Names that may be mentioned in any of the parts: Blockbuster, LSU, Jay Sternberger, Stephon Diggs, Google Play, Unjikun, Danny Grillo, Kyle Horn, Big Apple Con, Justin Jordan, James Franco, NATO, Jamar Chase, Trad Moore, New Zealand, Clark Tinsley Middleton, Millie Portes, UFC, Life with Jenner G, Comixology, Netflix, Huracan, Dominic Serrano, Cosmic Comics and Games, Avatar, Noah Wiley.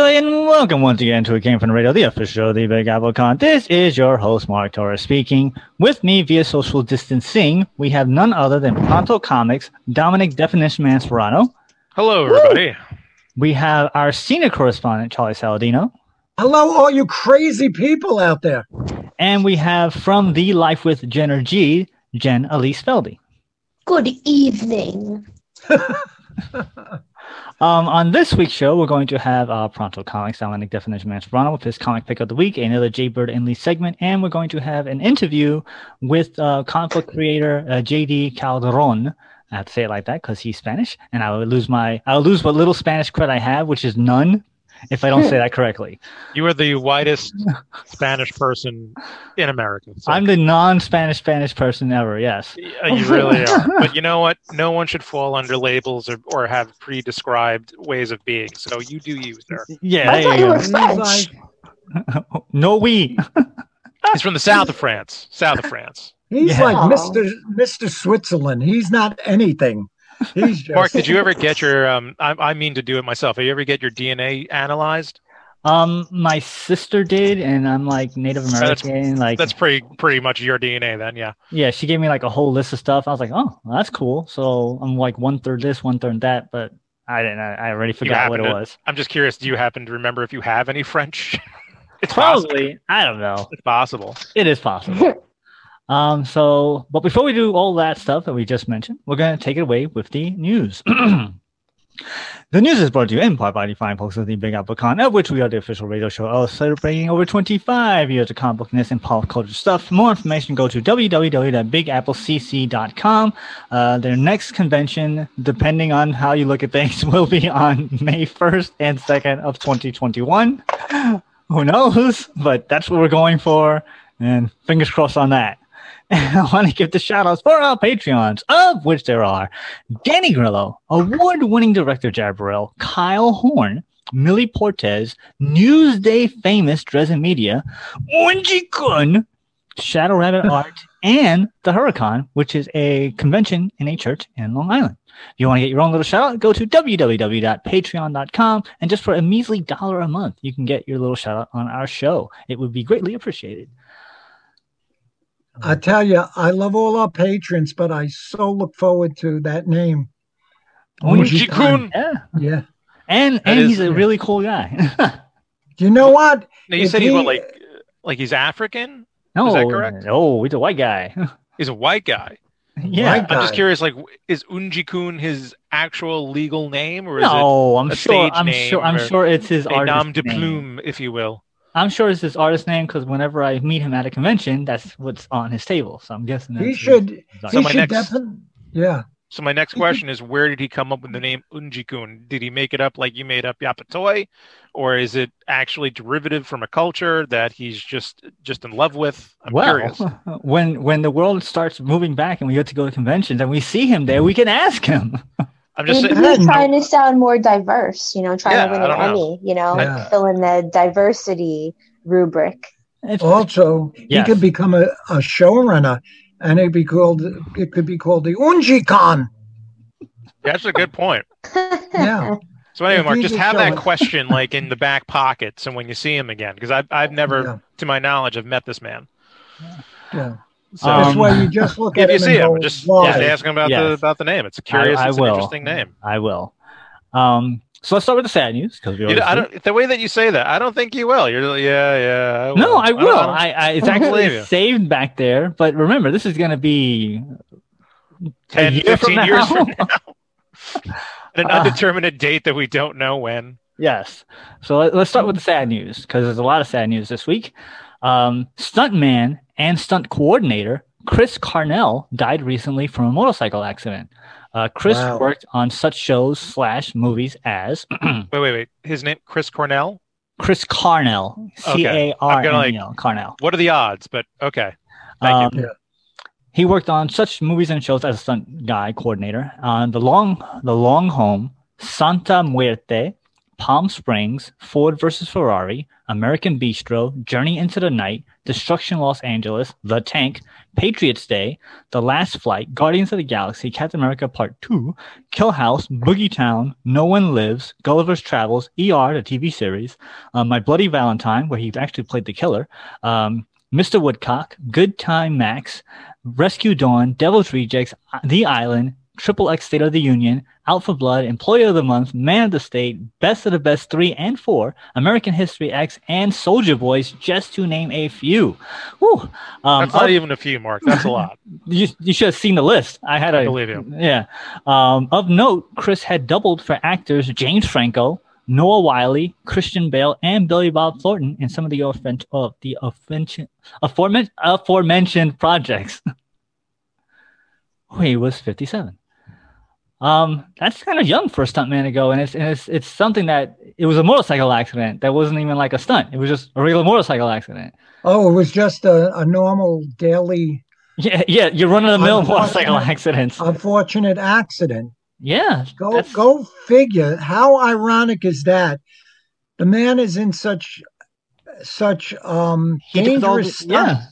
And welcome once again to It Came From The Radio, the official show of the Big Apple Con. This is your host, Mark Torres, speaking. With me via social distancing, we have none other than Pronto Comics, Dominic Definition Man Serrano. Hello, everybody. Woo! We have our senior correspondent, Charlie Saladino. Hello, all you crazy people out there. And we have from the Life with Jenner G, Jen Elise Felby. Good evening. On this week's show, we're going to have Pronto Comics, Dominic Definition Man Serrano with his comic pick of the week, another Jabril and Lee segment, and we're going to have an interview with comic book creator JD Calderon. I have to say it like that because he's Spanish, and I'll lose what little Spanish cred I have, which is none, if I don't say that correctly. You are the whitest Spanish person in America. So. I'm the non-Spanish Spanish person ever, yes. You really are. But you know what? No one should fall under labels or have pre-described ways of being. So you do you, sir. Yeah, I thought you were Spanish. No, we. He's from the south of France. He's like Mr. Switzerland. He's not anything. Mark, did you ever get your? I mean to do it myself. Did you ever get your DNA analyzed? My sister did, and I'm like Native American. That's pretty much your DNA then, yeah. Yeah, she gave me like a whole list of stuff. I was like, oh, that's cool. So I'm like 1/3 this, 1/3 that, but I didn't. I already forgot what it was. I'm just curious. Do you happen to remember if you have any French? It's probably. Possible. I don't know. It's possible. It is possible. But before we do all that stuff that we just mentioned, we're going to take it away with the news. The news is brought to you in part by the fine folks of the Big Apple Con, of which we are the official radio show of celebrating over 25 years of comic bookness and pop culture stuff. For more information, go to www.bigapplecc.com. Their next convention, depending on how you look at things, will be on May 1st and 2nd of 2021. Who knows? But that's what we're going for, and fingers crossed on that. And I want to give the shout-outs for our Patreons, of which there are Danny Grillo, award-winning director Jabril, Kyle Horn, Millie Portes, Newsday famous Dresden Media, Wenji Kun, Shadow Rabbit Art, and the Huracan, which is a convention in a church in Long Island. If you want to get your own little shout-out, go to www.patreon.com, and just for a measly dollar a month, you can get your little shout-out on our show. It would be greatly appreciated. I tell you, I love all our patrons, but I so look forward to that name. Unjikun. Yeah. And he's a really cool guy. You know what? Now you said he's African? No. Is that correct? No, he's a white guy. He's a white guy. Yeah. White guy. I'm just curious, is Unjikun his actual legal name or is I'm sure it's his artist nom de plume, if you will. I'm sure it's his artist name because whenever I meet him at a convention, that's what's on his table. So I'm guessing that's So my next question is, where did he come up with the name Unjikun? Did he make it up like you made up Yapatoy, or is it actually derivative from a culture that he's just in love with? I'm curious. When the world starts moving back and we get to go to conventions and we see him there, we can ask him. I'm just trying to sound more diverse, to win an Emmy, fill in the diversity rubric. Also, he could become a showrunner, and it could be called the Unjikun. That's a good point. Yeah. So anyway, Mark, just have that question in the back pocket, so when you see him again, because I've never, to my knowledge, I've met this man. Yeah. So this way, you just look at him. If you see him, just ask him about the name. It's a curious, an interesting name. I will. So let's start with the sad news because the way that you say that, I don't think you will. You're yeah. No, I will. I it's actually saved back there. But remember, this is going to be 10, 15 years from now. At an undetermined date that we don't know when. Yes. So let's start with the sad news because there's a lot of sad news this week. Stuntman and stunt coordinator Chris Carnell died recently from a motorcycle accident. Chris worked on such shows / movies as... wait. His name, Chris Cornell? Chris Carnell. C-A-R-N-E-L. Carnell. What are the odds? But okay. Thank you. He worked on such movies and shows as a stunt guy coordinator on The Long Home, Santa Muerte, Palm Springs, Ford vs. Ferrari, American Bistro, Journey into the Night, Destruction Los Angeles, The Tank, Patriots Day, The Last Flight, Guardians of the Galaxy, Captain America Part 2, Kill House, Boogie Town, No One Lives, Gulliver's Travels, ER, the TV series, My Bloody Valentine, where he actually played the killer, Mr. Woodcock, Good Time Max, Rescue Dawn, Devil's Rejects, The Island, Triple X State of the Union, Out for Blood, Employee of the Month, Man of the State, Best of the Best 3 and 4, American History X, and Soulja Boys, just to name a few. Woo. That's not even a few, Mark. That's a lot. You should have seen the list. I believe you. Yeah. Of note, Chris had doubled for actors James Franco, Noah Wiley, Christian Bale, and Billy Bob Thornton in some of the aforementioned projects. He was 57. That's kind of young for a stuntman to go, and it's something that it was a motorcycle accident that wasn't even like a stunt. It was just a regular motorcycle accident. Oh, it was just a normal daily. Yeah, you're running a mill motorcycle accidents. Unfortunate accident. Yeah, go figure. How ironic is that? The man is in such dangerous stuff. Yeah.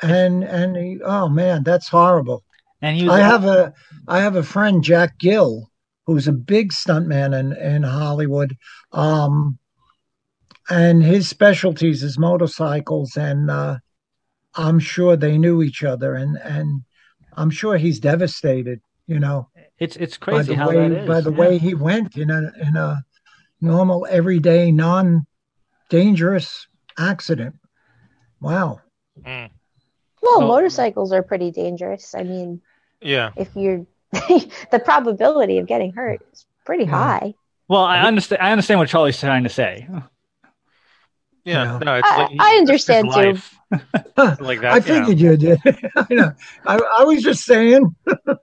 And he, oh man, that's horrible. And he was I have a friend, Jack Gill, who's a big stuntman in Hollywood, and his specialties is motorcycles, and I'm sure they knew each other, and I'm sure he's devastated. You know, it's crazy how that is. By the way he went in a normal, everyday, non-dangerous accident. Wow. Mm. Well, motorcycles are pretty dangerous. I mean. Yeah. If you're the probability of getting hurt is pretty high. Well, I understand what Charlie's trying to say. Yeah. No, it's I understand too. Like that, I figured you did. I know. I was just saying.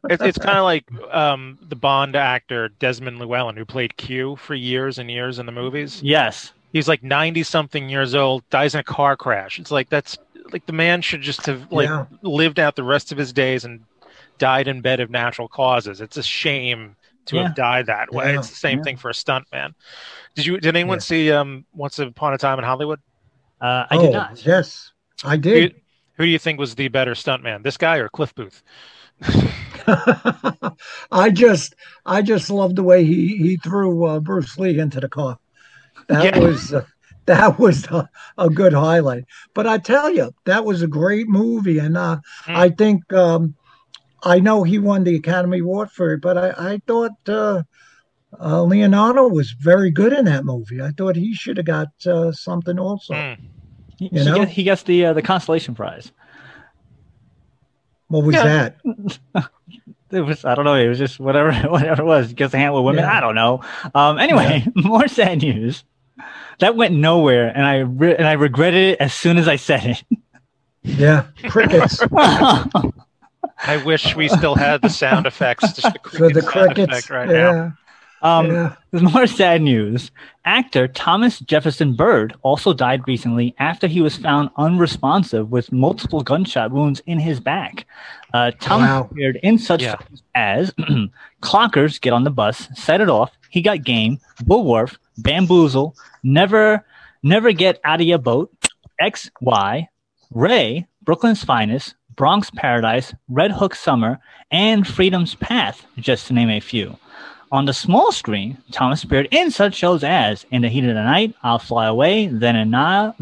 It's kind of like the Bond actor Desmond Llewellyn, who played Q for years and years in the movies. Yes. He's like 90 something years old, dies in a car crash. It's like that's like the man should just have lived out the rest of his days and died in bed of natural causes. It's a shame to have died that way. It's the same thing for a stuntman. Did anyone see Once Upon a Time in Hollywood? I did not. Yes, I did. Who do you think was the better stuntman, this guy or Cliff Booth? I just loved the way he threw Bruce Lee into the car. That was a good highlight. But I tell you, that was a great movie, and I think. I know he won the Academy Award for it, but I thought Leonardo was very good in that movie. I thought he should have got something also. Mm. He gets the Constellation Prize. What was that? It was, I don't know. It was just whatever it was. Gets to handle women. Yeah. I don't know. Anyway, more sad news. That went nowhere, and I regretted it as soon as I said it. Yeah, crickets. I wish we still had the sound effects. Just the crickets effect right now. More sad news. Actor Thomas Jefferson Byrd also died recently after he was found unresponsive with multiple gunshot wounds in his back. Thomas appeared in such films as Clockers, Get on the Bus, Set It Off, He Got Game, Bullwurf, Bamboozle, Never Get Out of Your Boat, X.Y., Ray, Brooklyn's Finest, Bronx Paradise, Red Hook Summer, and Freedom's Path, just to name a few. On the small screen, Thomas appeared in such shows as In the Heat of the Night, I'll Fly Away, Then and Now,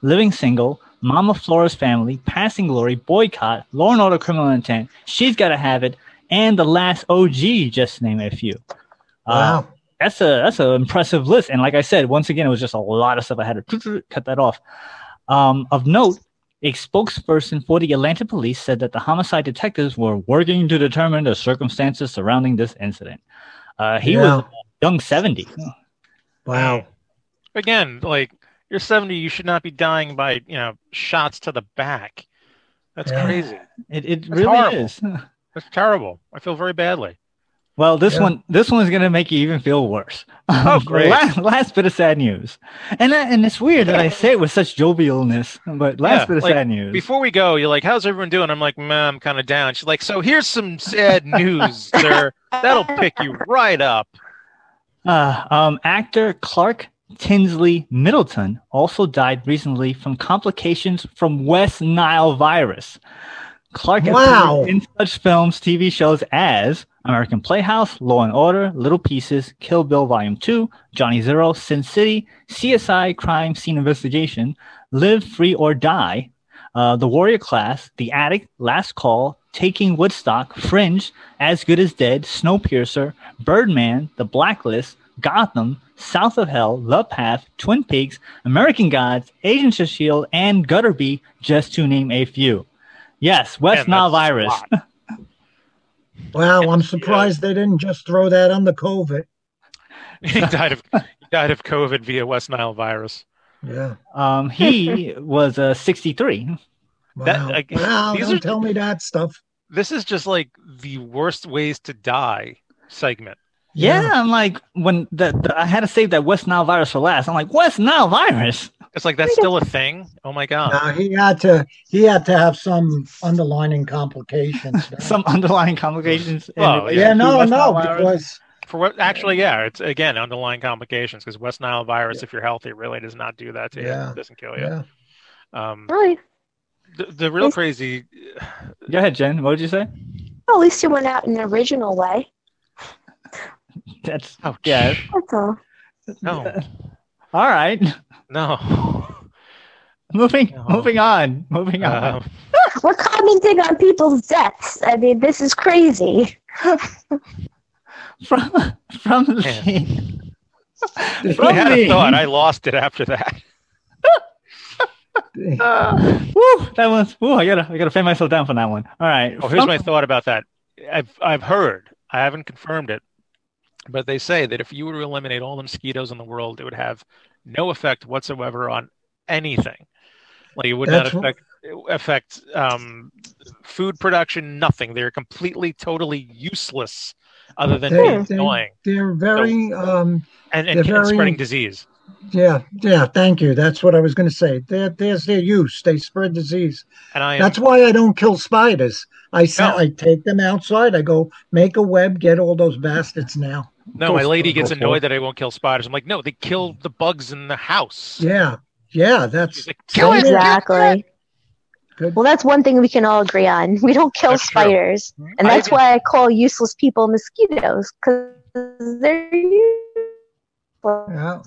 Living Single, Mama Flora's Family, Passing Glory, Boycott, Law and Order Criminal Intent, She's Gotta Have It, and The Last OG, just to name a few. Wow. That's an impressive list. And like I said, once again, it was just a lot of stuff. I had to cut that off. Of note, a spokesperson for the Atlanta police said that the homicide detectives were working to determine the circumstances surrounding this incident. He was a young 70. Wow. Again, like, you're 70, you should not be dying by, shots to the back. That's crazy. It really horrible. Is. That's terrible. I feel very badly. Well, this one is going to make you even feel worse. Oh, great. Last bit of sad news. And it's weird that I say it with such jovialness, but last bit of sad news. Before we go, you're like, how's everyone doing? I'm like, I'm kind of down. She's like, so here's some sad news, sir. That'll pick you right up. Actor Clark Tinsley Middleton also died recently from complications from West Nile virus. Clark appeared in such films, TV shows as American Playhouse, Law and Order, Little Pieces, Kill Bill Volume 2, Johnny Zero, Sin City, CSI Crime Scene Investigation, Live, Free, or Die, The Warrior Class, The Attic, Last Call, Taking Woodstock, Fringe, As Good as Dead, Snowpiercer, Birdman, The Blacklist, Gotham, South of Hell, Love Path, Twin Peaks, American Gods, Agents of S.H.I.E.L.D., and Gutterby, just to name a few. Yes, West Nile virus. Wow, I'm surprised they didn't just throw that on the COVID. He died of COVID via West Nile virus. Yeah. He was 63. Wow, don't tell me that stuff. This is just like the worst ways to die segment. Yeah, I'm like, when I had to save that West Nile virus for last. I'm like, West Nile virus? It's like, that's still a thing? Oh, my God. No, he had to have some underlying complications. Some underlying complications? Oh, yeah, because... it's again, underlying complications, because West Nile virus, if you're healthy, really does not do that to you. It doesn't kill you. Yeah. Really? The real crazy... Go ahead, Jen. What did you say? Well, at least it went out in the original way. That's... Oh, yeah. That's all. No. All right. No. Moving on. We're commenting on people's deaths. I mean, this is crazy. I had a thought. I lost it after that. I gotta fan myself down for that one. All right. Oh, here's my thought about that. I've heard. I haven't confirmed it. But they say that if you were to eliminate all the mosquitoes in the world, it would have no effect whatsoever on anything. Like, it would not affect food production, nothing. They're completely, totally useless other than being annoying. They're very... and spreading disease. Yeah, thank you. That's what I was going to say. There's their use. They spread disease. That's why I don't kill spiders. I take them outside. I go, make a web, get all those bastards now. No, my lady gets annoyed that I won't kill spiders. I'm like, no, they kill the bugs in the house. Yeah, that's like, exactly. Good. Well, that's one thing we can all agree on. We don't kill spiders, true. And that's why I call useless people mosquitoes, because they're useless. Yeah,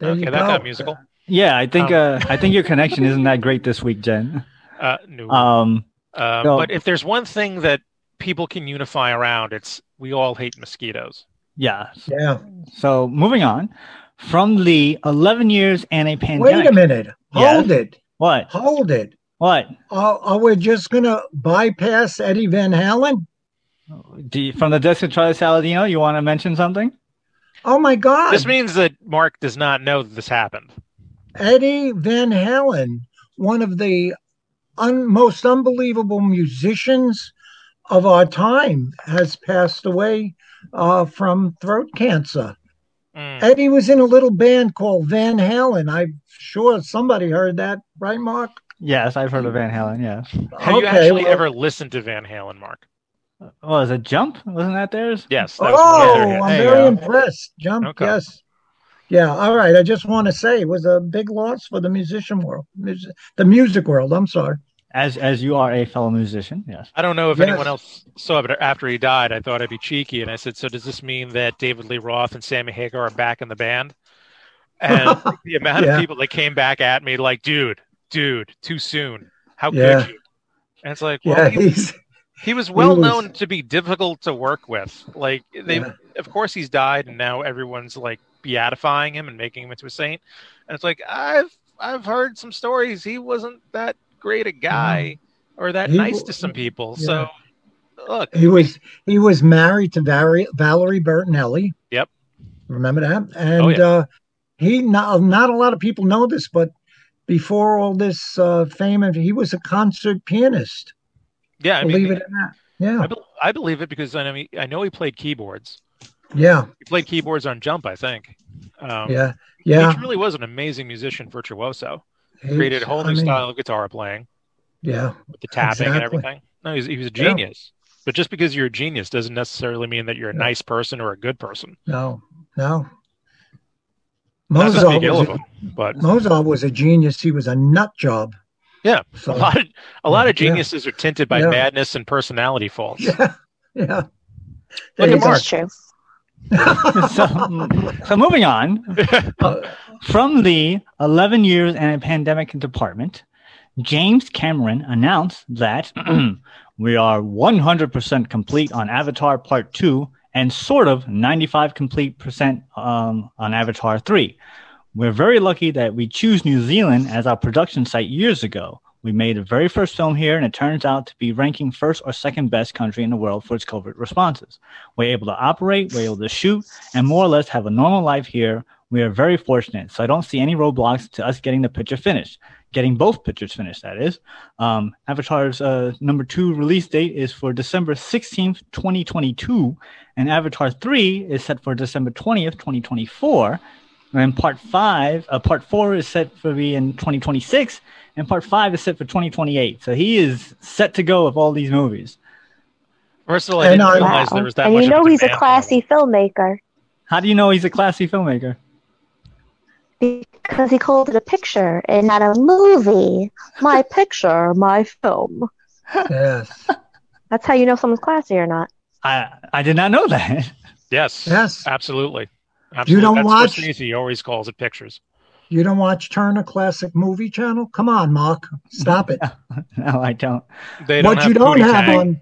that got musical. Yeah, I think your connection isn't that great this week, Jen. No. But if there's one thing that people can unify around, it's we all hate mosquitoes. Yeah. Yeah. So moving on from the 11 years and a pandemic. Wait a minute. Hold it. What? Hold it. What? Are we just going to bypass Eddie Van Halen? From the desk of Charlie Saladino, you want to mention something? Oh, my God. This means that Mark does not know that this happened. Eddie Van Halen, one of the most unbelievable musicians of our time, has passed away from throat cancer. Mm. Eddie was in a little band called Van Halen. I'm sure somebody heard that, right, Mark? Yes, I've heard of Van Halen, yes. Have you ever listened to Van Halen, Mark? Oh, is it Jump? Wasn't that theirs? Yes. I'm very impressed. Jump, okay. Yes. Yeah, all right. I just want to say it was a big loss for the music world, I'm sorry. As you are a fellow musician, yes. I don't know if anyone else saw it after he died. I thought I'd be cheeky, and I said, so does this mean that David Lee Roth and Sammy Hagar are back in the band? And the amount of people that came back at me like, dude, too soon. How could you? And it's like, well, he was known to be difficult to work with. Like, of course he's died, and now everyone's like beatifying him and making him into a saint. And it's like, I've heard some stories. He wasn't that great a guy or that nice to some people. Yeah. So look, he was married to Valerie Bertinelli. Yep. Remember that? And he not a lot of people know this, but before all this fame, he was a concert pianist. Yeah, I believe it or not. Yeah, I believe it because I know he played keyboards. Yeah, he played keyboards on Jump, I think. Yeah. He really was an amazing musician, virtuoso. Created a whole new style of guitar playing. Yeah, with the tapping and everything. No, he was a genius. Yeah. But just because you're a genius doesn't necessarily mean that you're a nice person or a good person. No. Mozart was a genius. He was a nut job. Yeah, so, a lot of geniuses are tinted by madness and personality faults. Yeah. Look at Mark. So moving on from the 11 years and a pandemic department, James Cameron announced that we are 100% complete on Avatar Part 2 and sort of 95% complete on Avatar 3. We're very lucky that we chose New Zealand as our production site years ago. We made the very first film here, and it turns out to be ranking first or second best country in the world for its COVID responses. We're able to operate, we're able to shoot, and more or less have a normal life here. We are very fortunate, so I don't see any roadblocks to us getting the picture finished. Getting both pictures finished, that is. Avatar's number 2 release date is for December 16th, 2022, and Avatar 3 is set for December 20th, 2024. And part 4 is set for be in 2026, and part 5 is set for 2028. So he is set to go with all these movies. First of all, I didn't realize there was that much. And you know he's a classy filmmaker. How do you know he's a classy filmmaker? Because he called it a picture and not a movie. My picture, my film. Yes. That's how you know someone's classy or not. I did not know that. Yes. Absolutely. Absolutely. He always calls it pictures. You don't watch Turner Classic Movie Channel? Come on, Mark. Stop it. No, I don't. What you don't have on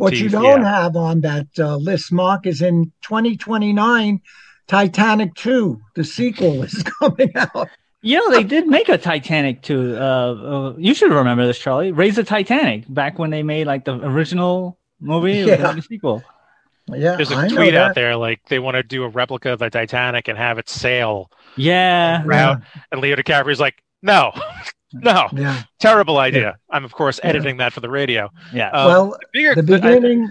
that list, Mark, is in 2029, Titanic 2, the sequel, is coming out. They did make a Titanic 2. You should remember this, Charlie. Raise the Titanic, back when they made like the original movie and the sequel. Yeah, there's a tweet out there like they want to do a replica of the Titanic and have it sail. And Leo DiCaprio's like, no, terrible idea. Yeah. I'm of course editing that for the radio. Yeah. The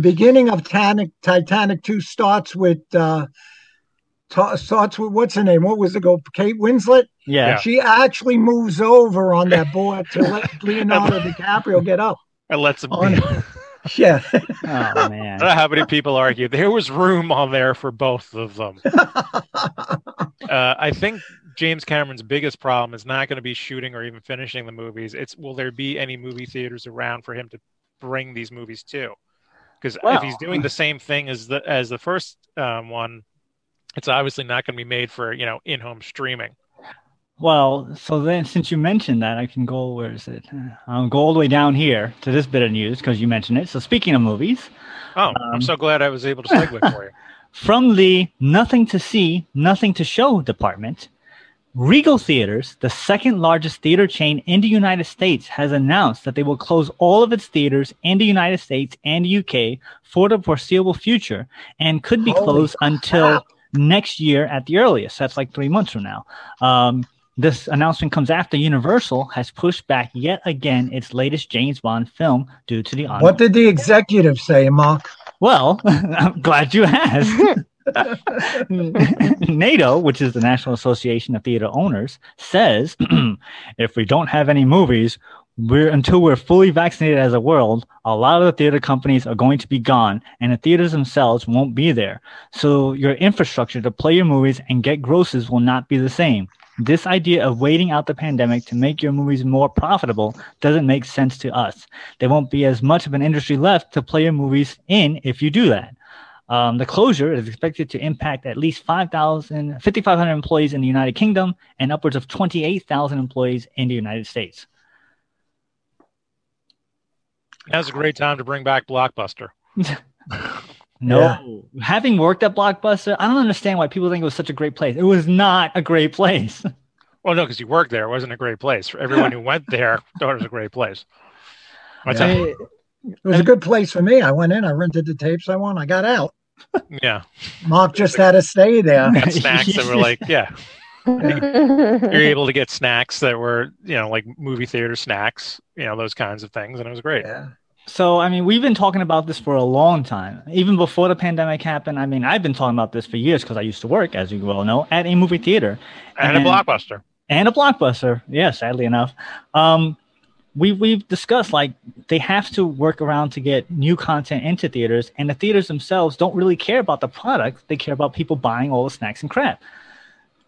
beginning of Titanic 2 starts with what's her name? What was the girl? Kate Winslet. Yeah. And she actually moves over on that board to let Leonardo DiCaprio get up. And lets him. Yeah. Oh man. I don't know how many people argue. There was room on there for both of them. I think James Cameron's biggest problem is not going to be shooting or even finishing the movies. It's will there be any movie theaters around for him to bring these movies to? Because if he's doing the same thing as the first one, it's obviously not going to be made for in-home streaming. Well, so then since you mentioned that, I can go, where is it? I'll go all the way down here to this bit of news because you mentioned it. So speaking of movies. Oh, I'm so glad I was able to segue for you. From the nothing to see, nothing to show department, Regal Theaters, the second largest theater chain in the United States, has announced that they will close all of its theaters in the United States and UK for the foreseeable future and could be closed until next year at the earliest. That's like 3 months from now. This announcement comes after Universal has pushed back yet again its latest James Bond film due to the ongoing. What did the executive say, Mark? Well, I'm glad you asked. NATO, which is the National Association of Theater Owners, says if we don't have any movies until we're fully vaccinated as a world, a lot of the theater companies are going to be gone, and the theaters themselves won't be there. So your infrastructure to play your movies and get grosses will not be the same. This idea of waiting out the pandemic to make your movies more profitable doesn't make sense to us. There won't be as much of an industry left to play your movies in if you do that. The closure is expected to impact at least 5,500 employees in the United Kingdom and upwards of 28,000 employees in the United States. Now's a great time to bring back Blockbuster. No. Yeah. Having worked at Blockbuster, I don't understand why people think it was such a great place. It was not a great place. Well, no, because you worked there. It wasn't a great place. For everyone who went there thought it was a great place. It was a good place for me. I went in, I rented the tapes I want, I got out. Yeah. Mark just had to stay there. Got snacks that were like, You're able to get snacks that were, like movie theater snacks, those kinds of things. And it was great. Yeah. So, I mean, we've been talking about this for a long time. Even before the pandemic happened, I mean, I've been talking about this for years because I used to work, as you well know, at a movie theater. And a Blockbuster. And a Blockbuster, yeah, sadly enough. We've discussed, like, they have to work around to get new content into theaters, and the theaters themselves don't really care about the product. They care about people buying all the snacks and crap.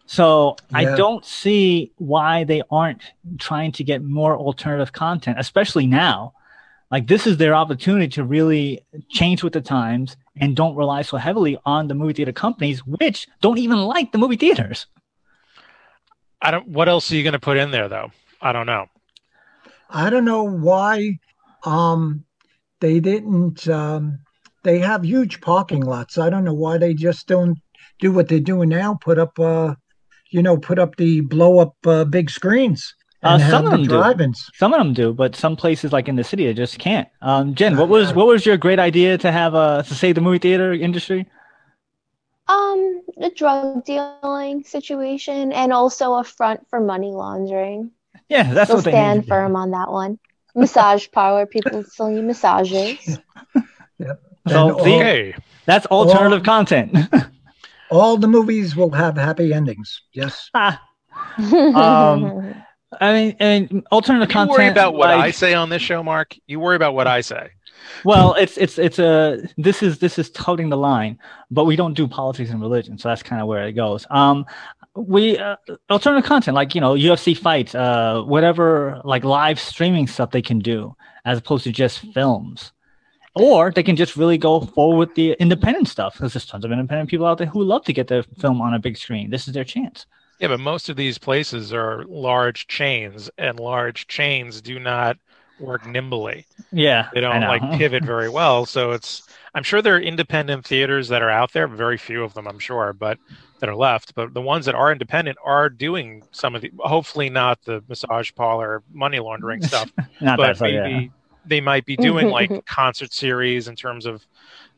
So yeah. I don't see why they aren't trying to get more alternative content, especially now. Like, this is their opportunity to really change with the times and don't rely so heavily on the movie theater companies, which don't even like the movie theaters. What else are you going to put in there, though? I don't know. I don't know why they didn't. They have huge parking lots. I don't know why they just don't do what they're doing now. Put up the blow up big screens. Some of them do, but some places like in the city, they just can't. Jen, what was your great idea to have to save the movie theater industry? The drug dealing situation and also a front for money laundering. Yeah, that's what they stand firm on that one. Massage parlor people selling massages. Yeah. So that's alternative content. All the movies will have happy endings. Yes. I mean, and alternative content. You worry about what I say on this show, Mark. You worry about what I say. Well, this is toting the line, but we don't do politics and religion, so that's kind of where it goes. We alternative content, like, you know, UFC fights, whatever, like live streaming stuff they can do, as opposed to just films, or they can just really go forward with the independent stuff. Because there's tons of independent people out there who love to get their film on a big screen. This is their chance. Yeah, but most of these places are large chains, and large chains do not work nimbly. Yeah, they don't pivot very well. So I'm sure there are independent theaters that are out there, very few of them, I'm sure, but that are left. But the ones that are independent are doing some of the, hopefully not the massage parlor money laundering stuff, they might be doing like concert series in terms of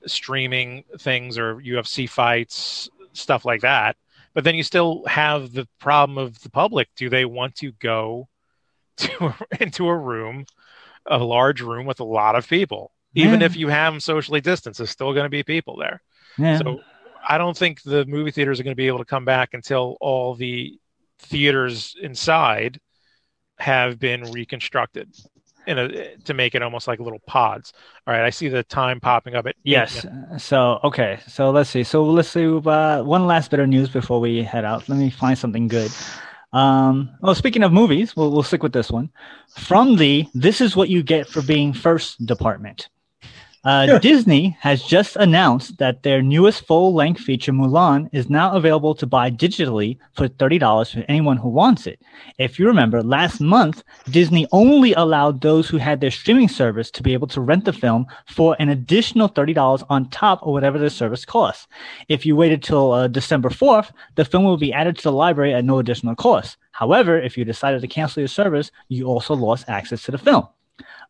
streaming things or UFC fights, stuff like that. But then you still have the problem of the public. Do they want to go into a room, a large room with a lot of people? Even if you have them socially distanced, there's still going to be people there. Yeah. So I don't think the movie theaters are going to be able to come back until all the theaters inside have been reconstructed to make it almost like little pods. All right, I see the time popping up. Yes. Yeah. So okay. So let's see. One last bit of news before we head out. Let me find something good. Well, speaking of movies, we'll stick with this one. From the "This is what you get for being first" department, Disney has just announced that their newest full-length feature, Mulan, is now available to buy digitally for $30 for anyone who wants it. If you remember, last month, Disney only allowed those who had their streaming service to be able to rent the film for an additional $30 on top of whatever the service costs. If you waited till December 4th, the film will be added to the library at no additional cost. However, if you decided to cancel your service, you also lost access to the film.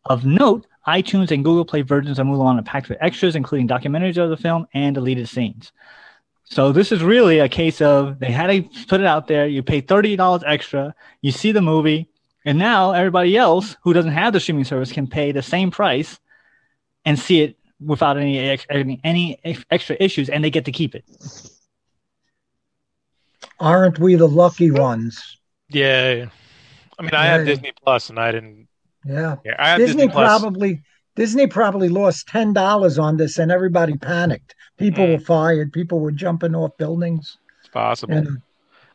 Of note, iTunes and Google Play versions of Mulan are packed with extras, including documentaries of the film and deleted scenes. So this is really a case of they had to put it out there. You pay $30 extra, you see the movie, and now everybody else who doesn't have the streaming service can pay the same price and see it without any extra issues, and they get to keep it. Aren't we the lucky ones? Yeah. I mean, I have Disney Plus, and I didn't. Yeah, Disney probably lost $10 on this, and everybody panicked. People were fired. People were jumping off buildings. It's possible. And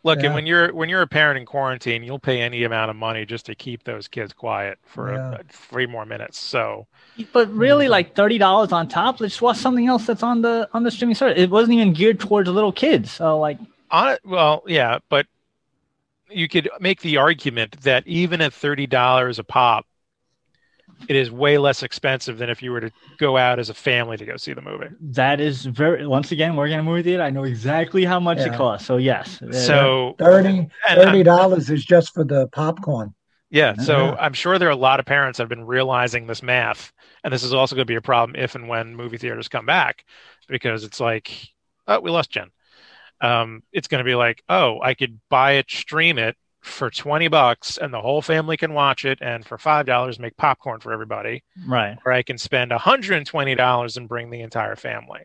when you're a parent in quarantine, you'll pay any amount of money just to keep those kids quiet for 3 more minutes. So, but really, like $30 on top, let's watch something else that's on the streaming service. It wasn't even geared towards little kids. So, like, but you could make the argument that even at $30 a pop, it is way less expensive than if you were to go out as a family to go see the movie. That is once again, working in a movie theater, I know exactly how much it costs. So yes. So $30 is just for the popcorn. Yeah. So I'm sure there are a lot of parents that have been realizing this math, and this is also going to be a problem if and when movie theaters come back, because it's like, oh, we lost Jen. It's going to be like, oh, I could buy it, stream it, for $20 and the whole family can watch it, and for $5 make popcorn for everybody. Right. Or I can spend $120 and bring the entire family.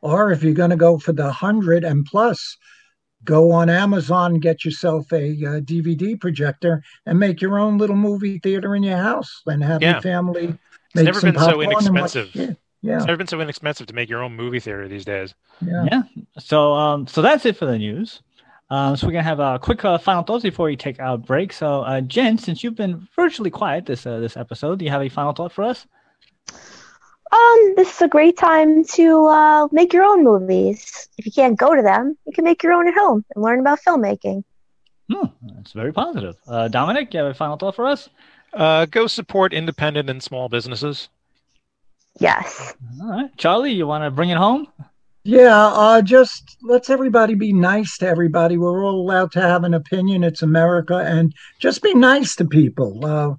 Or if you're going to go for the 100 and plus, go on Amazon, get yourself a DVD projector and make your own little movie theater in your house and have your family make some popcorn. It's never been so inexpensive. Yeah. It's never been so inexpensive to make your own movie theater these days. Yeah. So that's it for the news. So we're going to have a quick final thoughts before we take our break. So, Jen, since you've been virtually quiet this episode, do you have a final thought for us? This is a great time to make your own movies. If you can't go to them, you can make your own at home and learn about filmmaking. That's very positive. Dominic, do you have a final thought for us? Go support independent and small businesses. Yes. All right. Charlie, you want to bring it home? Yeah, just let's everybody be nice to everybody. We're all allowed to have an opinion. It's America. And just be nice to people.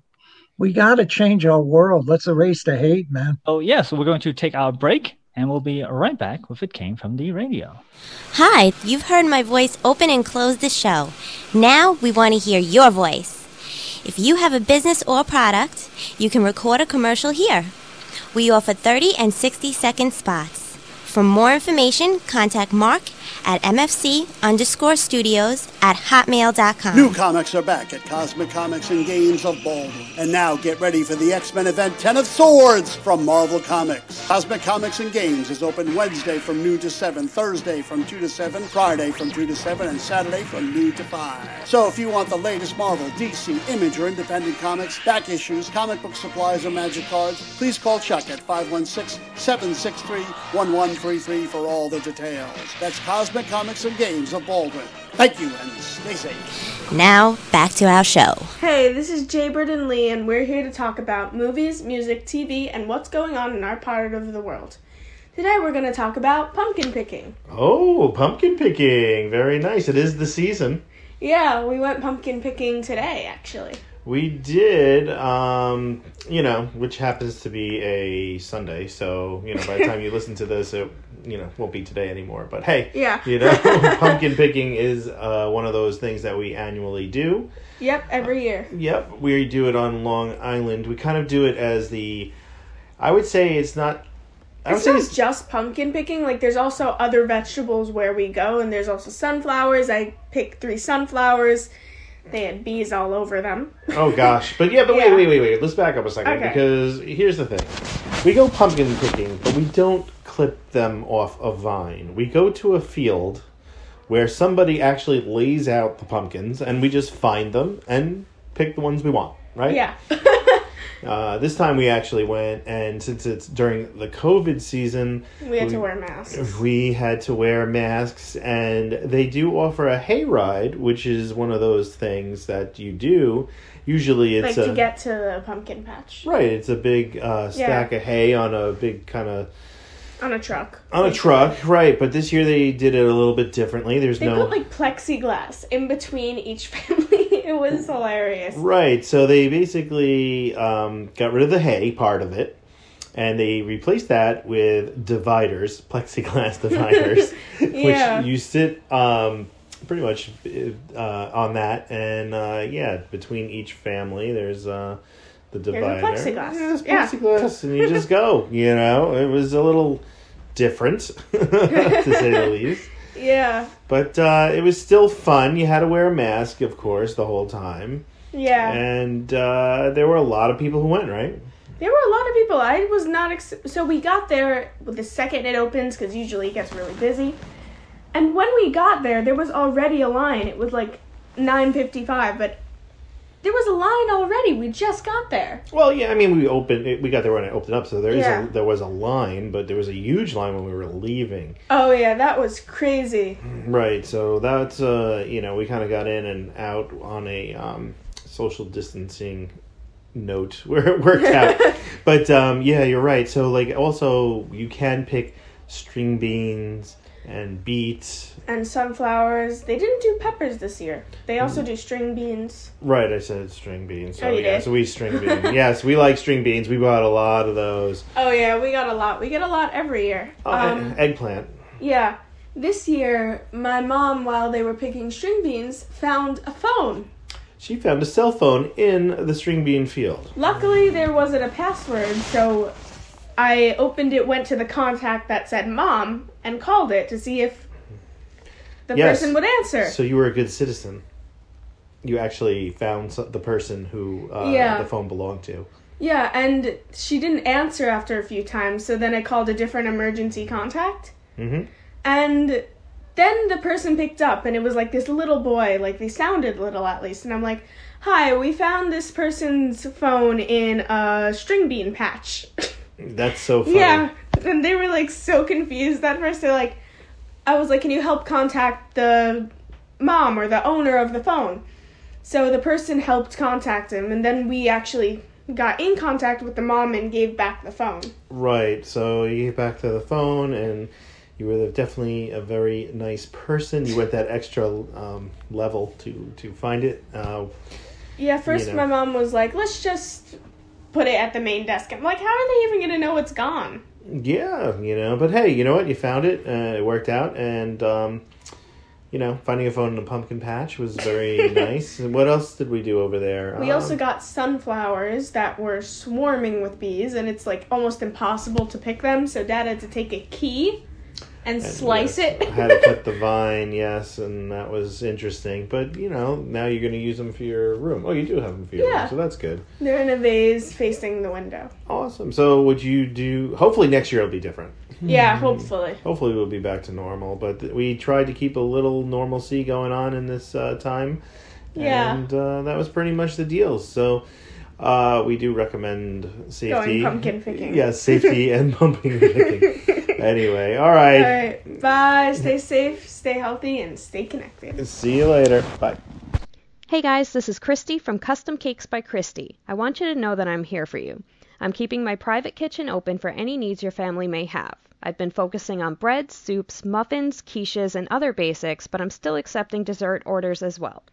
We got to change our world. Let's erase the hate, man. Oh, yeah. So we're going to take our break, and we'll be right back with It Came From the Radio. Hi, you've heard my voice open and close the show. Now we want to hear your voice. If you have a business or product, you can record a commercial here. We offer 30 and 60-second spots. For more information, contact Mark at MFC_studios@hotmail.com. New comics are back at Cosmic Comics and Games of Boulder. And now get ready for the X-Men event, Ten of Swords, from Marvel Comics. Cosmic Comics and Games is open Wednesday from noon to 7, Thursday from 2 to 7, Friday from 2 to 7, and Saturday from noon to 5. So if you want the latest Marvel, DC, Image, or independent comics, back issues, comic book supplies, or magic cards, please call Chuck at 516-763-1133 for all the details. That's Cosmic Comics and Games of Baldwin. Thank you, and stay safe. Now, back to our show. Hey, this is Jabril and Lee, and we're here to talk about movies, music, TV, and what's going on in our part of the world. Today, we're going to talk about pumpkin picking. Oh, pumpkin picking. Very nice. It is the season. Yeah, we went pumpkin picking today, actually. We did, which happens to be a Sunday, so, by the time you listen to this, it, won't be today anymore. But hey, pumpkin picking is one of those things that we annually do. Yep, every year. Yep, we do it on Long Island. We kind of do it as I would say it's not... It's not just pumpkin picking. Like, there's also other vegetables where we go, and there's also sunflowers. I picked 3 sunflowers. They had bees all over them. Oh, gosh. But wait. Let's back up a second, because here's the thing. We go pumpkin picking, but we don't clip them off a vine. We go to a field where somebody actually lays out the pumpkins, and we just find them and pick the ones we want, right? Yeah. This time we actually went, and since it's during the COVID season... We had to wear masks. We had to wear masks, and they do offer a hayride, which is one of those things that you do. Usually it's to get to the pumpkin patch. Right, it's a big stack of hay on a big kind of... On a truck. On a truck, right. But this year they did it a little bit differently. They put, plexiglass in between each family. It was hilarious. Right. So they basically got rid of the hay part of it, and they replaced that with dividers, plexiglass dividers, which you sit pretty much on that. And, between each family, there's... the divider. Plexiglass. And you just go, It was a little different, to say the least. Yeah. But it was still fun. You had to wear a mask, of course, the whole time. Yeah. And there were a lot of people who went, right? There were a lot of people. I was not... So we got there the second it opens, because usually it gets really busy. And when we got there, there was already a line. It was 9:55, but... There was a line already. We just got there. Well, yeah, I mean, we got there when it opened up, so there was a line, but there was a huge line when we were leaving. Oh, yeah, that was crazy. Right, so that's, we kind of got in and out on a social distancing note where it worked out. But, you're right. So, also, you can pick string beans and beets and sunflowers. They didn't do peppers this year. They also do string beans. Right, I said string beans. So so we string beans. Yes, we like string beans. We bought a lot of those. Oh yeah, we got a lot. We get a lot every year. Eggplant. Yeah. This year, my mom, while they were picking string beans, found a phone. She found a cell phone in the string bean field. Luckily, there wasn't a password, so I opened it, went to the contact that said Mom, and called it to see if the person would answer. So you were a good citizen. You actually found the person who the phone belonged to. Yeah, and she didn't answer after a few times, so then I called a different emergency contact. Mm-hmm. And then the person picked up, and it was like this little boy, like they sounded little at least. And I'm like, hi, we found this person's phone in a string bean patch. That's so funny. Yeah, and they were like so confused at first. They're like, I was like, can you help contact the mom or the owner of the phone? So the person helped contact him, and then we actually got in contact with the mom and gave back the phone. Right, so you gave back to the phone, and you were definitely a very nice person. You went that extra level to find it. First my mom was like, let's just put it at the main desk. I'm like, how are they even going to know it's gone? Yeah, but hey, you know what? You found it. It worked out. And, finding a phone in a pumpkin patch was very nice. And what else did we do over there? We also got sunflowers that were swarming with bees, and it's like almost impossible to pick them. So Dad had to take a key and slice it. How to cut the vine, yes, and that was interesting. But, now you're going to use them for your room. Oh, you do have them for your room, so that's good. They're in a vase facing the window. Awesome. So would you do... Hopefully next year it'll be different. Yeah, hopefully. Hopefully we'll be back to normal. But we tried to keep a little normalcy going on in this time. Yeah. And that was pretty much the deal. So... we do recommend safety. Going pumpkin picking. Yes, safety and pumpkin picking. Anyway, all right. Bye. Stay safe, stay healthy, and stay connected. See you later. Bye. Hey guys, this is Christy from Custom Cakes by Christy. I want you to know that I'm here for you. I'm keeping my private kitchen open for any needs your family may have. I've been focusing on breads, soups, muffins, quiches, and other basics, but I'm still accepting dessert orders as well.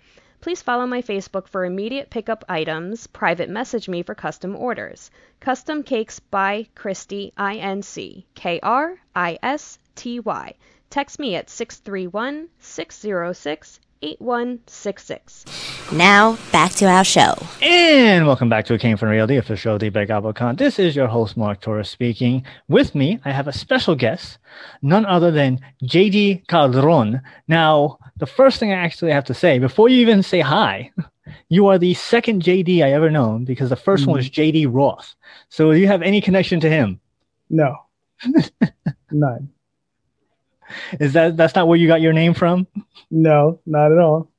Please follow my Facebook for immediate pickup items. Private message me for custom orders. Custom Cakes by Christy, Inc. K-R-I-S-T-Y. Text me at 631-606-8166. Now, back to our show. And welcome back to It Came From Realty, official of the Big Apple Con. This is your host, Mark Torres, speaking. With me, I have a special guest, none other than JD Calderon. Now, the first thing I actually have to say, before you even say hi, you are the second JD I ever known, because the first one was JD Roth. So do you have any connection to him? No. None. Is that's not where you got your name from? No, not at all.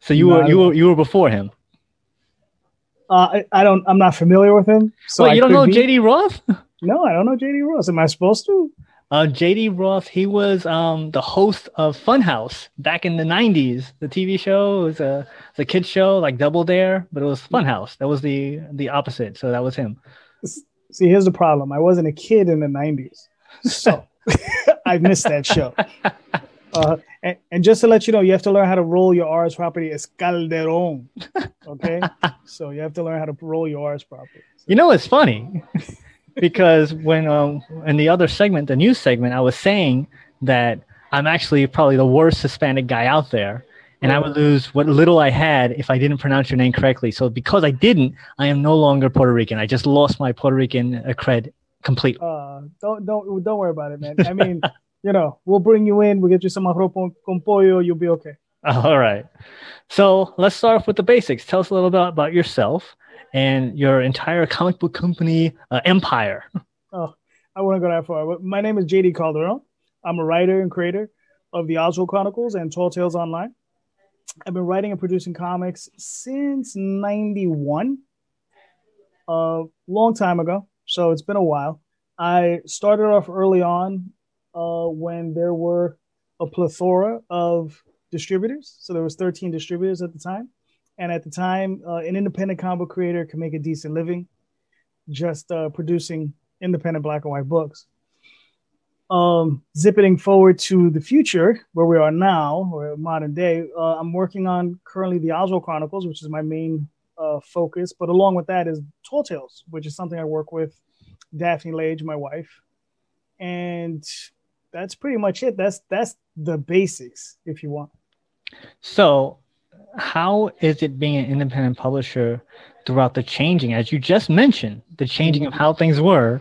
So you were before him. I'm not familiar with him. So wait, you don't know JD Roth? No, I don't know JD Roth. Am I supposed to? JD Roth, he was the host of Funhouse back in the 90s. The TV show was a kid's show like Double Dare, but it was Funhouse. That was the opposite. So that was him. See, here's the problem. I wasn't a kid in the 90s. So I missed that show. And just to let you know, you have to learn how to roll your R's properly. It's Calderon. Okay? So you have to learn how to roll your R's properly. So. It's funny because when in the other segment, the news segment, I was saying that I'm actually probably the worst Hispanic guy out there, and I would lose what little I had if I didn't pronounce your name correctly. So because I didn't, I am no longer Puerto Rican. I just lost my Puerto Rican cred completely. Don't worry about it, man. I mean, we'll bring you in. We'll get you some arroz con pollo. You'll be okay. All right. So let's start off with the basics. Tell us a little bit about yourself and your entire comic book company empire. Oh, I wouldn't go that far. My name is JD Calderon. I'm a writer and creator of the Oswald Chronicles and Tall Tales Online. I've been writing and producing comics since 91, a long time ago. So it's been a while. I started off early on when there were a plethora of distributors. So there was 13 distributors at the time. And at the time, an independent comic book creator could make a decent living just producing independent black and white books. Zipping forward to the future, where we are now, or modern day, I'm working on currently the Oswald Chronicles, which is my main focus, but along with that is Tall Tales, which is something I work with Daphne Lage, my wife, and that's pretty much it. That's the basics if you want. So how is it being an independent publisher throughout the changing, as you just mentioned, the changing of how things were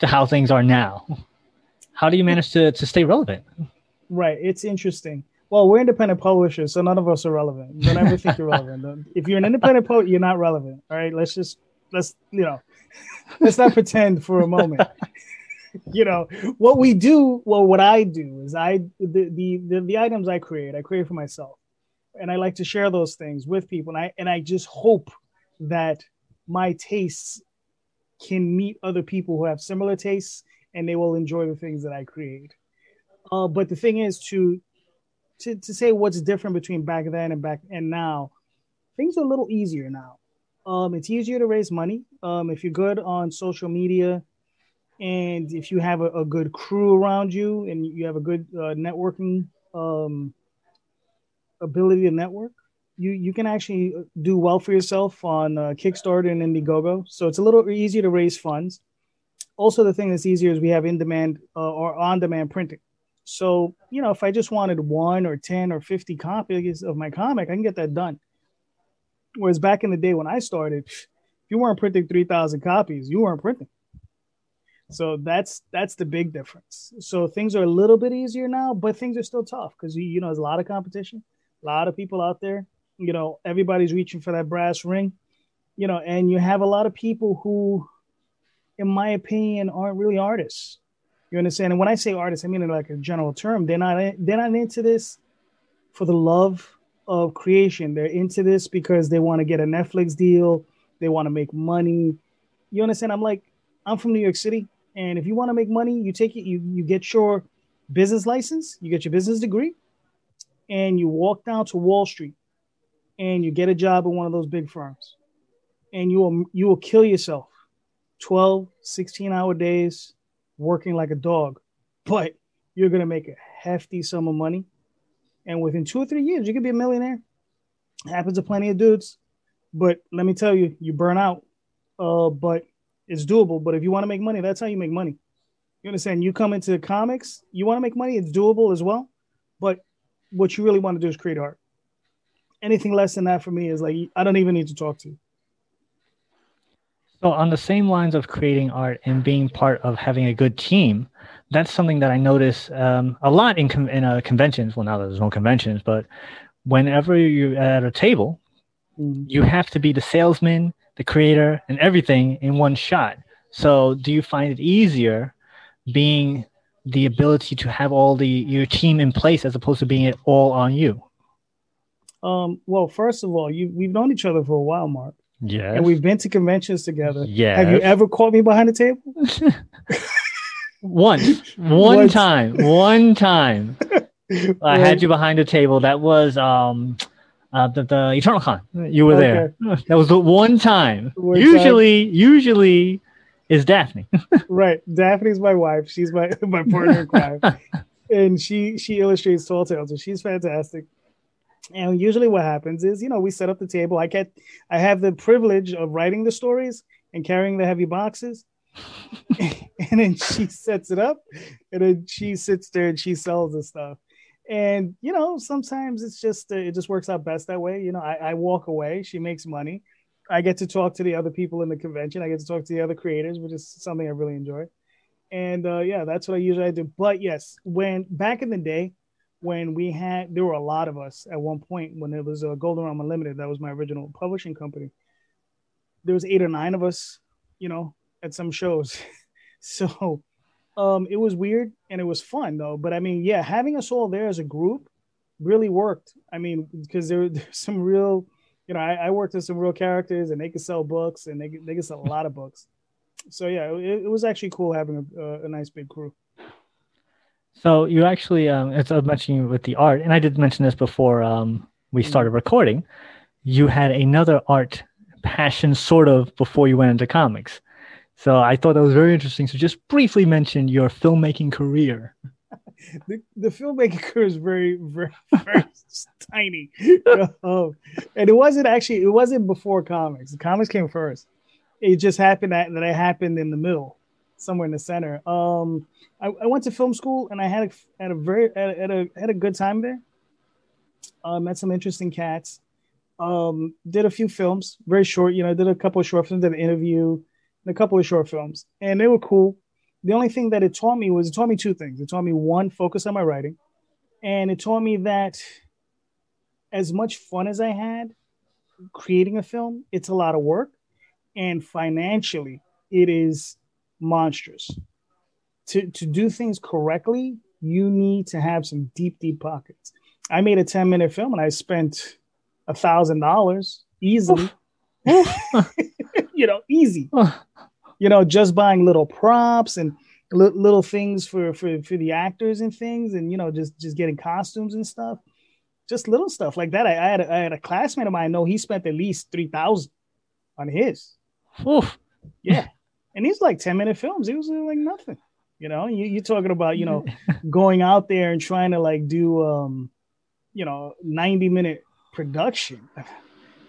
to how things are now? How do you manage to stay relevant? Right. It's interesting. Well, we're independent publishers, so none of us are relevant. Don't ever think you're relevant. If you're an independent poet, you're not relevant. All right. Let's not pretend for a moment. You know, what we do, well, what I do is the items I create for myself. And I like to share those things with people. And I just hope that my tastes can meet other people who have similar tastes, and they will enjoy the things that I create. But the thing is to say what's different between back then and now, things are a little easier now. It's easier to raise money. If you're good on social media, and if you have a good crew around you, and you have a good networking ability to network, you can actually do well for yourself on Kickstarter and Indiegogo. So it's a little easier to raise funds. Also, the thing that's easier is we have in-demand or on-demand printing. So, you know, if I just wanted 1 or 10 or 50 copies of my comic, I can get that done. Whereas back in the day when I started, if you weren't printing 3,000 copies, you weren't printing. So that's the big difference. So things are a little bit easier now, but things are still tough because, you know, there's a lot of competition, a lot of people out there. You know, everybody's reaching for that brass ring, you know, and you have a lot of people who, in my opinion, aren't really artists. You understand? And when I say artists, I mean, in like a general term, they're not into this for the love of creation. They're into this because they want to get a Netflix deal. They want to make money. You understand? I'm from New York City. And if you want to make money, you take it, you get your business license, you get your business degree, and you walk down to Wall Street and you get a job at one of those big firms, and you will kill yourself 12, 16-hour days working like a dog, but you're going to make a hefty sum of money. And within 2 or 3 years, you could be a millionaire. It happens to plenty of dudes, but let me tell you, you burn out, but it's doable. But if you want to make money, that's how you make money. You understand? You come into comics, you want to make money, it's doable as well. But what you really want to do is create art. Anything less than that for me is like, I don't even need to talk to you. So on the same lines of creating art and being part of having a good team, that's something that I notice a lot in conventions. Well, now there's no conventions, but whenever you're at a table, you have to be the salesman, the creator, and everything in one shot. So do you find it easier being the ability to have all your team in place as opposed to being it all on you? Well, first of all, we've known each other for a while, Mark. Yes. And we've been to conventions together. Yes. Have you ever caught me behind the table? One time. I had you behind the table. That was the Eternal Con. You were okay. There. That was the one time. Usually is Daphne. Right. Daphne's my wife. She's my partner in crime. And she illustrates tall tales, and she's fantastic. And usually what happens is, you know, we set up the table. I have the privilege of writing the stories and carrying the heavy boxes. And then she sets it up, and then she sits there and she sells the stuff. And, you know, sometimes it's just, it just works out best that way. You know, I walk away, she makes money. I get to talk to the other people in the convention. I get to talk to the other creators, which is something I really enjoy. And yeah, that's what I usually do. But yes, when back in the day, there were a lot of us at one point when it was Golden Realm Unlimited, that was my original publishing company. There was 8 or 9 of us, you know, at some shows. So it was weird and it was fun though. But I mean, yeah, having us all there as a group really worked. I mean, because there's some real, you know, I worked with some real characters, and they could sell books, and they could sell a lot of books. So yeah, it was actually cool having a nice big crew. So you actually, as I was mentioning with the art, and I did mention this before we started recording, you had another art passion sort of before you went into comics. So I thought that was very interesting. So just briefly mention your filmmaking career. The filmmaking career is very, very, very tiny. And it wasn't before comics. The comics came first. It just happened that I happened in the middle. somewhere in the center. I went to film school, and I had a good time there. Met some interesting cats. Did a few films, very short. You know, did a couple of short films, did an interview, and a couple of short films, and they were cool. The only thing that it taught me was, it taught me two things. It taught me, one, focus on my writing, and it taught me that as much fun as I had creating a film, it's a lot of work, and financially, it is monstrous. To do things correctly, you need to have some deep, deep pockets. I made a 10-minute film, and I spent $1,000 easily. You know, easy. You know, just buying little props and little things for the actors and things, and, you know, just getting costumes and stuff, just little stuff like that. I had a classmate of mine, I know, he spent at least $3,000 on his. Oof. Yeah, and these like 10-minute films, it was like nothing. You know, you're talking about, you know, going out there and trying to like do, you know, 90-minute production,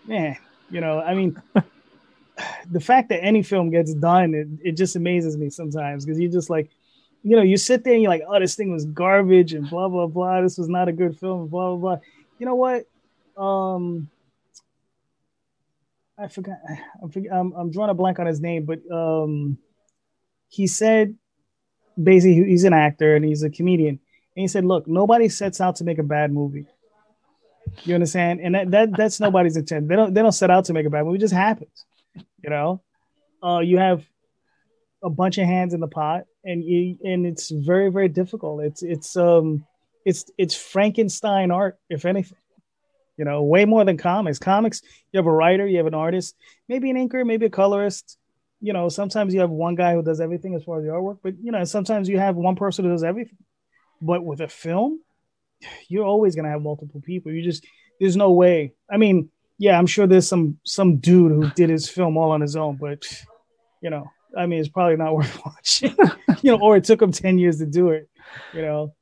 man. You know, I mean. The fact that any film gets done, it just amazes me sometimes, because you just like, you know, you sit there and you're like, oh, this thing was garbage and blah, blah, blah. This was not a good film, blah, blah, blah. You know what? I forgot. I'm drawing a blank on his name, but he said, basically, he's an actor and he's a comedian. And he said, look, nobody sets out to make a bad movie. You understand? And that's nobody's intent. They don't set out to make a bad movie. It just happens. You know, you have a bunch of hands in the pot, and it's very, very difficult. It's Frankenstein art, if anything. You know, way more than comics. Comics, you have a writer, you have an artist, maybe an inker, maybe a colorist. You know, sometimes you have one guy who does everything as far as the artwork, but, you know, sometimes you have one person who does everything. But with a film, you're always going to have multiple people. There's no way. I mean, yeah, I'm sure there's some dude who did his film all on his own, but, you know, I mean, it's probably not worth watching, you know, or it took him 10 years to do it, you know.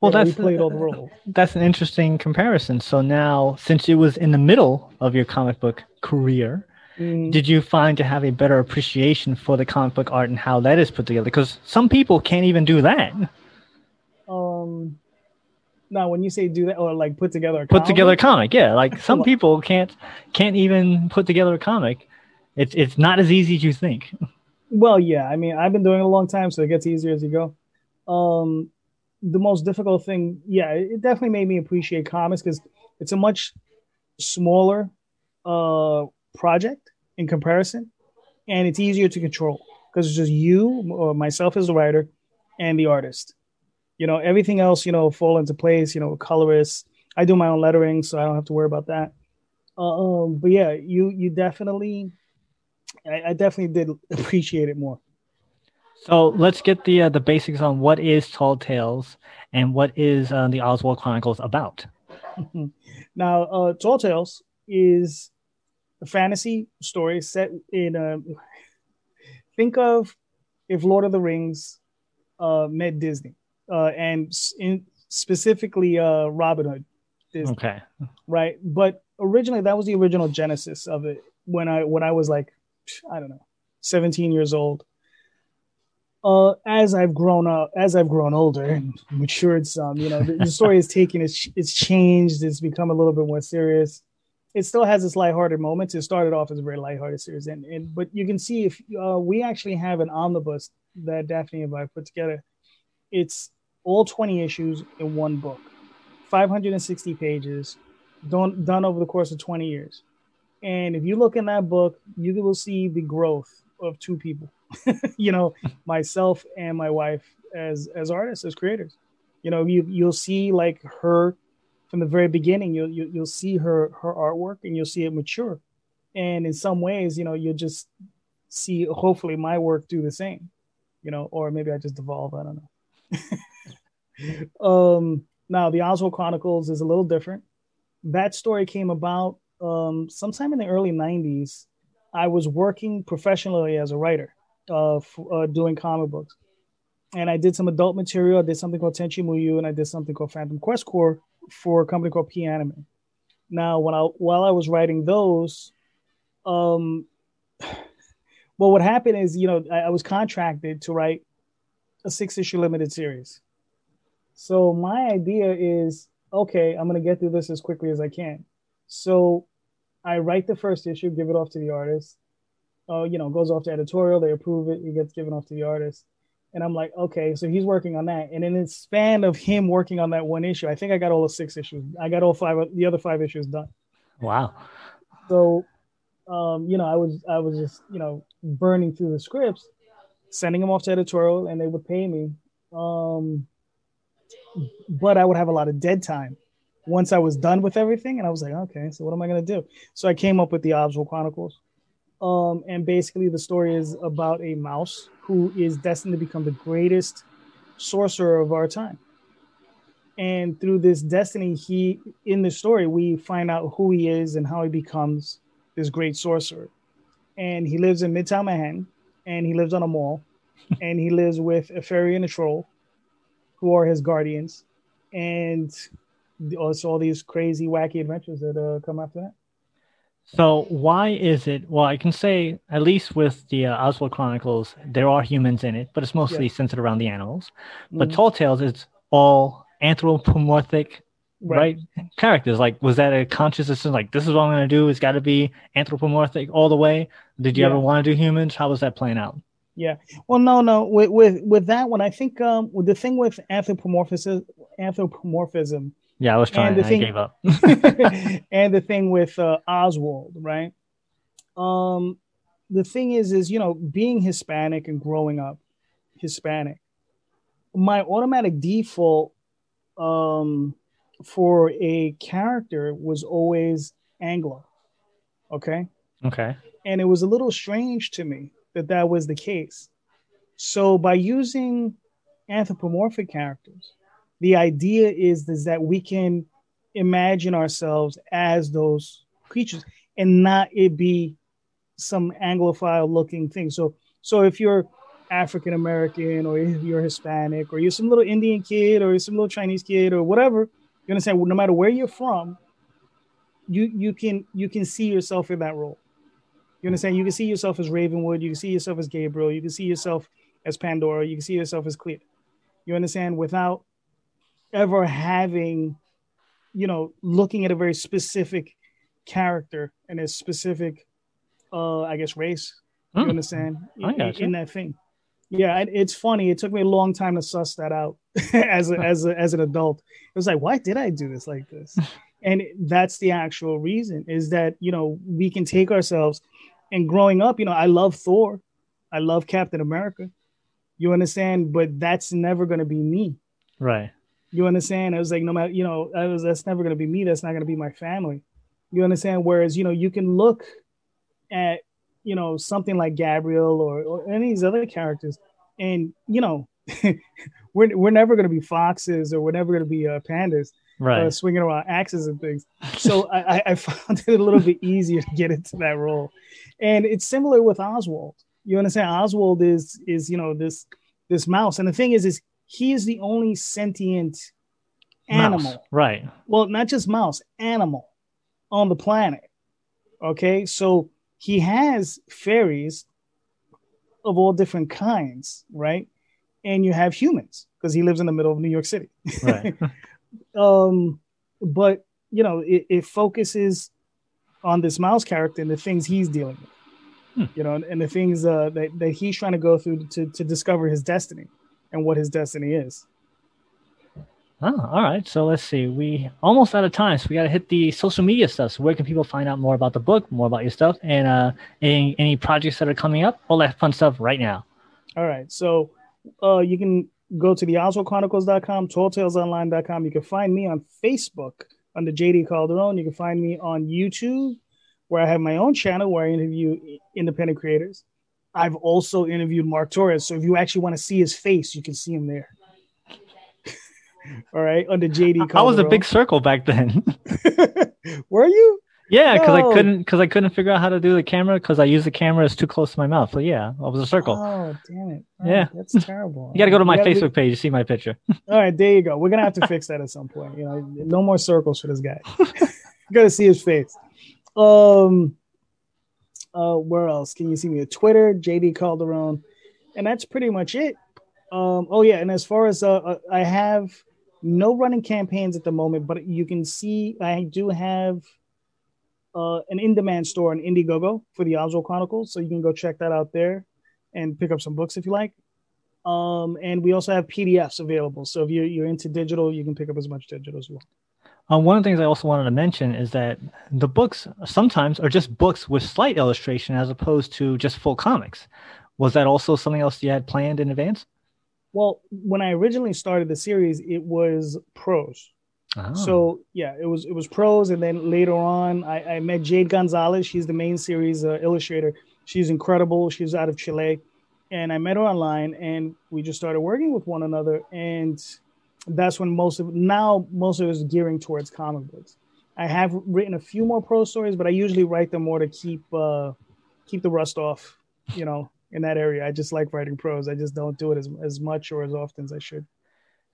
Well, yeah, we played all the roles. That's an interesting comparison. So now, since it was in the middle of your comic book career, did you find to have a better appreciation for the comic book art and how that is put together? Because some people can't even do that. No, when you say do that, or like put together a comic? Put together a comic, yeah. Like some people can't even put together a comic. It's not as easy as you think. Well, yeah. I mean, I've been doing it a long time, so it gets easier as you go. The most difficult thing, yeah, it definitely made me appreciate comics, because it's a much smaller project in comparison, and it's easier to control, because it's just you or myself as the writer and the artist. You know, everything else, you know, fall into place, you know, colorists. I do my own lettering, so I don't have to worry about that. But yeah, you definitely, I definitely did appreciate it more. So let's get the basics on what is Tall Tales and what is the Oswald Chronicles about. Now, Tall Tales is a fantasy story set in, think of if Lord of the Rings met Disney. And specifically Robin Hood. Disney, okay. Right. But originally, that was the original genesis of it. When I was like, I don't know, 17 years old. As I've grown up, as I've grown older and matured some, you know, the story has taken, it's changed. It's become a little bit more serious. It still has its lighthearted moments. It started off as a very lighthearted series. But you can see if we actually have an omnibus that Daphne and I put together. It's all 20 issues in one book, 560 pages, done over the course of 20 years. And if you look in that book, you will see the growth of two people, you know, myself and my wife as artists, as creators. You know, you'll see like her from the very beginning, you'll see her artwork, and you'll see it mature. And in some ways, you know, you'll just see, hopefully, my work do the same, you know, or maybe I just devolve, I don't know. Now the Oswald Chronicles is a little different. That story came about sometime in the early 90s. I was working professionally as a writer doing comic books, and I did some adult material. I did something called Tenchi Muyu, and I did something called Phantom Quest Corps for a company called P-Anime. Now while I was writing those, Well, what happened is, you know, I was contracted to write a 6-issue limited series. So my idea is, okay, I'm going to get through this as quickly as I can. So I write the first issue, give it off to the artist. You know, goes off to editorial. They approve it. It gets given off to the artist. And I'm like, okay, so he's working on that. And in the span of him working on that one issue, I think I got all the 6 issues. I got all 5, the other 5 issues done. Wow. So, you know, I was just, you know, burning through the scripts, sending them off to editorial, and they would pay me. But I would have a lot of dead time once I was done with everything. And I was like, okay, so what am I going to do? So I came up with the Oswald Chronicles. And basically the story is about a mouse who is destined to become the greatest sorcerer of our time. And through this destiny, in the story, we find out who he is and how he becomes this great sorcerer. And he lives in Midtown Manhattan, and he lives on a mall, and he lives with a fairy and a troll who are his guardians. And also all these crazy, wacky adventures that come after that. So why is it? Well, I can say, at least with the Oswald Chronicles, there are humans in it, but it's mostly centered around the animals. Mm-hmm. But Tall Tales, it's all anthropomorphic, right? Characters. Like, was that a conscious decision? Like, this is what I'm going to do. It's got to be anthropomorphic all the way. Did you ever want to do humans? How was that playing out? Yeah. Well, no. With that one, I think the thing with anthropomorphism. Yeah, I was trying. I gave up. And the thing with Oswald, right? The thing is, you know, being Hispanic and growing up Hispanic, my automatic default for a character was always Anglo. Okay. And it was a little strange to me that was the case. So by using anthropomorphic characters, the idea is that we can imagine ourselves as those creatures and not it be some Anglophile looking thing. So if you're African American, or if you're Hispanic, or you're some little Indian kid, or you're some little Chinese kid, or whatever, you understand, no matter where you're from, you can see yourself in that role. You understand? You can see yourself as Ravenwood, you can see yourself as Gabriel, you can see yourself as Pandora, you can see yourself as Cleo. You understand? Without ever having, you know, looking at a very specific character and a specific, I guess, race. You understand? In that thing. Yeah, it's funny. It took me a long time to suss that out as an adult. It was like, why did I do this like this? And that's the actual reason is that, you know, we can take ourselves and growing up, you know, I love Thor. I love Captain America. You understand? But that's never going to be me. Right. You understand? I was like, no matter, you know, that's never going to be me. That's not going to be my family. You understand? Whereas, you know, you can look at, you know, something like Gabriel or any of these other characters. And, you know, we're never going to be foxes, or we're never going to be pandas. Right. Swinging around axes and things. So I found it a little bit easier to get into that role. And it's similar with Oswald. You understand? Oswald is you know, this mouse. And the thing is he is the only sentient animal. Mouse, right. Well, not just mouse, animal on the planet. Okay. So he has fairies of all different kinds, right? And you have humans because he lives in the middle of New York City. Right. But, you know, it focuses on this mouse character and the things he's dealing with, you know, and the things that he's trying to go through to discover his destiny. And what his destiny is. Oh, all right. So let's see. We almost out of time, so we got to hit the social media stuff. So where can people find out more about the book, more about your stuff, and any projects that are coming up, all that fun stuff right now? All right. So you can go to the oswaldchronicles.com, talltalesonline.com. You can find me on Facebook under JD Calderon. You can find me on YouTube, where I have my own channel where I interview independent creators. I've also interviewed Mark Torres. So if you actually want to see his face, you can see him there. All right. Under JD Calderon. I was a big circle back then. Were you? Yeah. Cause I couldn't figure out how to do the camera. Cause I use the camera. It's too close to my mouth. So yeah, I was a circle. Oh, damn it. Oh, yeah. That's terrible. You got to go to my Facebook page to see my picture. All right. There you go. We're going to have to fix that at some point. You know, no more circles for this guy. You got to see his face. Where else can you see me? Twitter, JD Calderon, and that's pretty much it. Oh yeah, and as far as I have no running campaigns at the moment, but you can see I do have an in-demand store on Indiegogo for the Oswald Chronicles, so you can go check that out there and pick up some books if you like. And we also have PDFs available, so if you're into digital, you can pick up as much digital as you want. One of the things I also wanted to mention is that the books sometimes are just books with slight illustration as opposed to just full comics. Was that also something else you had planned in advance? Well, when I originally started the series, it was prose. Oh. So, yeah, it was prose. And then later on, I met Jade Gonzalez. She's the main series illustrator. She's incredible. She's out of Chile. And I met her online, and we just started working with one another. And that's when most of it is gearing towards comic books. I have written a few more prose stories, but I usually write them more to keep the rust off, you know, in that area. I just like writing prose. I just don't do it as much or as often as I should.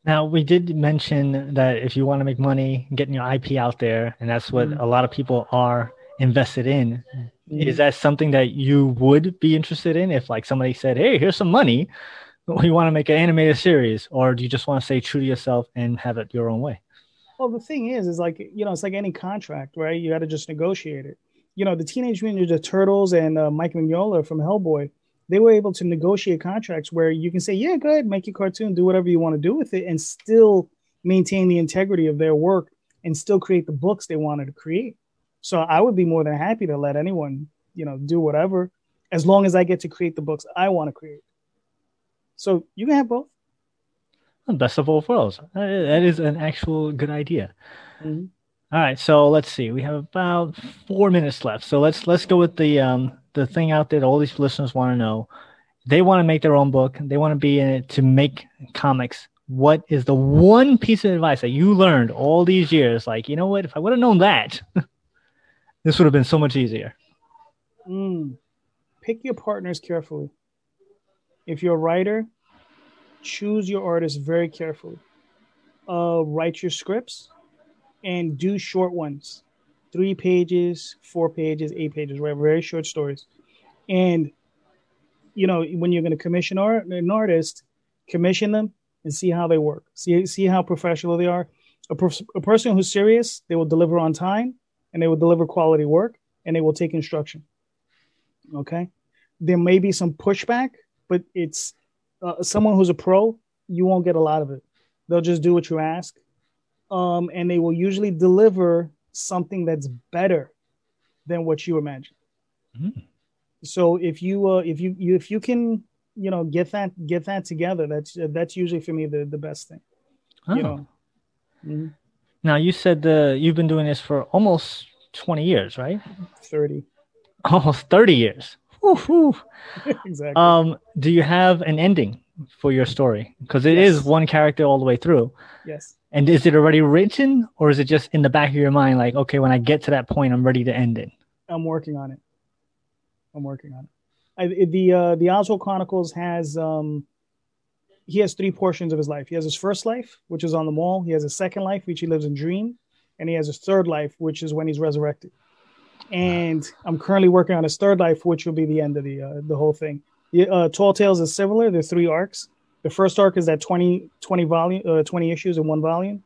Now, we did mention that if you want to make money, getting your IP out there, and that's what a lot of people are invested in. Is that something that you would be interested in if, like, somebody said, hey, here's some money, you want to make an animated series, or do you just want to stay true to yourself and have it your own way? Well, the thing is like, you know, it's like any contract, right? You got to just negotiate it. You know, the Teenage Mutant Ninja Turtles and Mike Mignola from Hellboy, they were able to negotiate contracts where you can say, yeah, go ahead, make your cartoon, do whatever you want to do with it, and still maintain the integrity of their work and still create the books they wanted to create. So I would be more than happy to let anyone, you know, do whatever, as long as I get to create the books I want to create. So you can have both. Best of both worlds. That is an actual good idea. Mm-hmm. All right, so let's see. We have about 4 minutes left. So let's go with the thing out there that all these listeners want to know. They want to make their own book. They want to be in it to make comics. What is the one piece of advice that you learned all these years? Like, you know what? If I would have known that, this would have been so much easier. Pick your partners carefully. If you're a writer, choose your artists very carefully. Write your scripts and do short ones. 3 pages, 4 pages, 8 pages, right? Very short stories. And, you know, when you're going to commission an artist, commission them and see how they work. See how professional they are. A person who's serious, they will deliver on time, and they will deliver quality work, and they will take instruction. Okay? There may be some pushback, but it's someone who's a pro, you won't get a lot of it. They'll just do what you ask. And they will usually deliver something that's better than what you imagine. Mm-hmm. So if you can, you know, get that together, that's usually for me the best thing. Oh. You know? Mm-hmm. Now you said you've been doing this for almost 20 years, right? 30. Almost 30 years. Exactly. Do you have an ending for your story? Because it is one character all the way through. Yes. And is it already written, or is it just in the back of your mind, like, okay, when I get to that point, I'm ready to end it? I'm working on it. The Oswald Chronicles has he has 3 portions of his life. He has his first life, which is on the mall. He has his second life, which he lives in dream, and he has his third life, which is when he's resurrected. And I'm currently working on his third life, which will be the end of the whole thing. Tall Tales is similar. There are 3 arcs. The first arc is that 20 issues in one volume.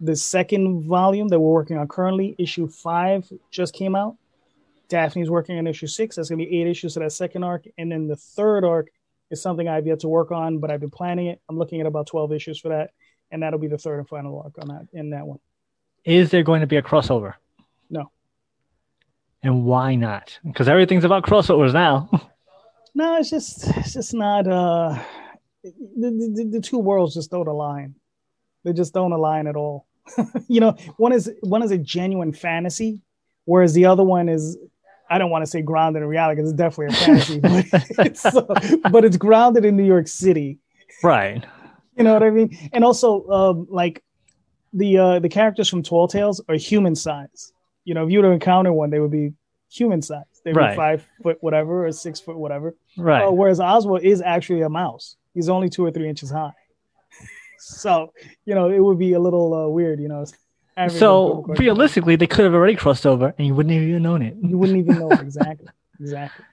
The second volume that we're working on currently, issue 5, just came out. Daphne's working on issue 6. That's going to be 8 issues to that second arc. And then the third arc is something I've yet to work on, but I've been planning it. I'm looking at about 12 issues for that, and that'll be the third and final arc on that, in that one. Is there going to be a crossover? No. And why not? Because everything's about crossovers now. No, it's just not. The 2 worlds just don't align. They just don't align at all. You know, one is a genuine fantasy, whereas the other one is, I don't want to say grounded in reality, because it's definitely a fantasy, but it's grounded in New York City, right? You know what I mean? And also, like the characters from Tall Tales are human size. You know, if you were to encounter one, they would be human size. They'd be 5 foot whatever or 6 foot whatever. Right. Whereas Oswald is actually a mouse. He's only 2 or 3 inches high. So, you know, it would be a little weird, you know. So realistically, they could have already crossed over and you wouldn't even know it. Exactly. Exactly.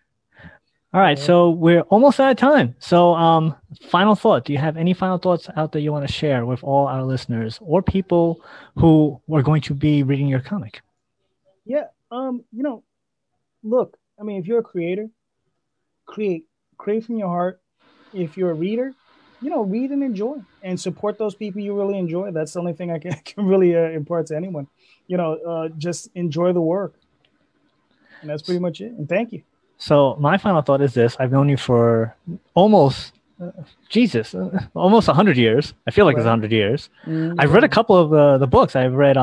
All right, so we're almost out of time. So final thought. Do you have any final thoughts out there you want to share with all our listeners or people who are going to be reading your comic? Yeah, you know, look, I mean, if you're a creator, create from your heart. If you're a reader, you know, read and enjoy and support those people you really enjoy. That's the only thing I can really impart to anyone. You know, just enjoy the work. And that's pretty much it. And thank you. So my final thought is this. I've known you for almost 100 years. I feel like it's 100 years. Mm-hmm. I've read a couple of the books. I've read,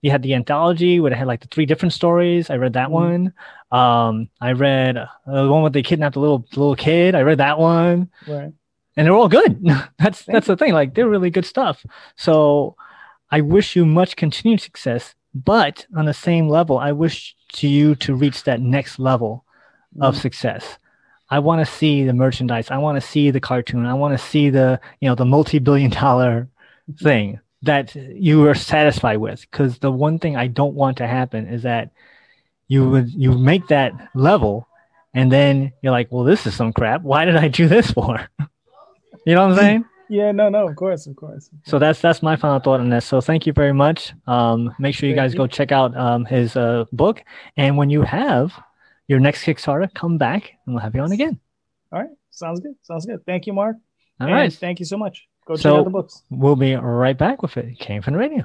you had the anthology where it had like the 3 different stories. I read that one. I read the one where they kidnapped the little kid. I read that one. Right. And they're all good. That's the thing. Like, they're really good stuff. So I wish you much continued success. But on the same level, I wish to you to reach that next level of success. I want to see the merchandise. I want to see the cartoon. I want to see the, you know, the multi-billion-dollar thing that you are satisfied with. Because the one thing I don't want to happen is that you make that level, and then you're like, well, this is some crap. Why did I do this for? You know what I'm saying? Yeah, no, of course. So that's my final thought on this. So thank you very much. Make sure you guys go check out his book. And when you have your next Kickstarter, come back and we'll have you on again. All right. Sounds good. Thank you, Mark. All right. Thank you so much. Go check out the books. We'll be right back with it. Came from the radio.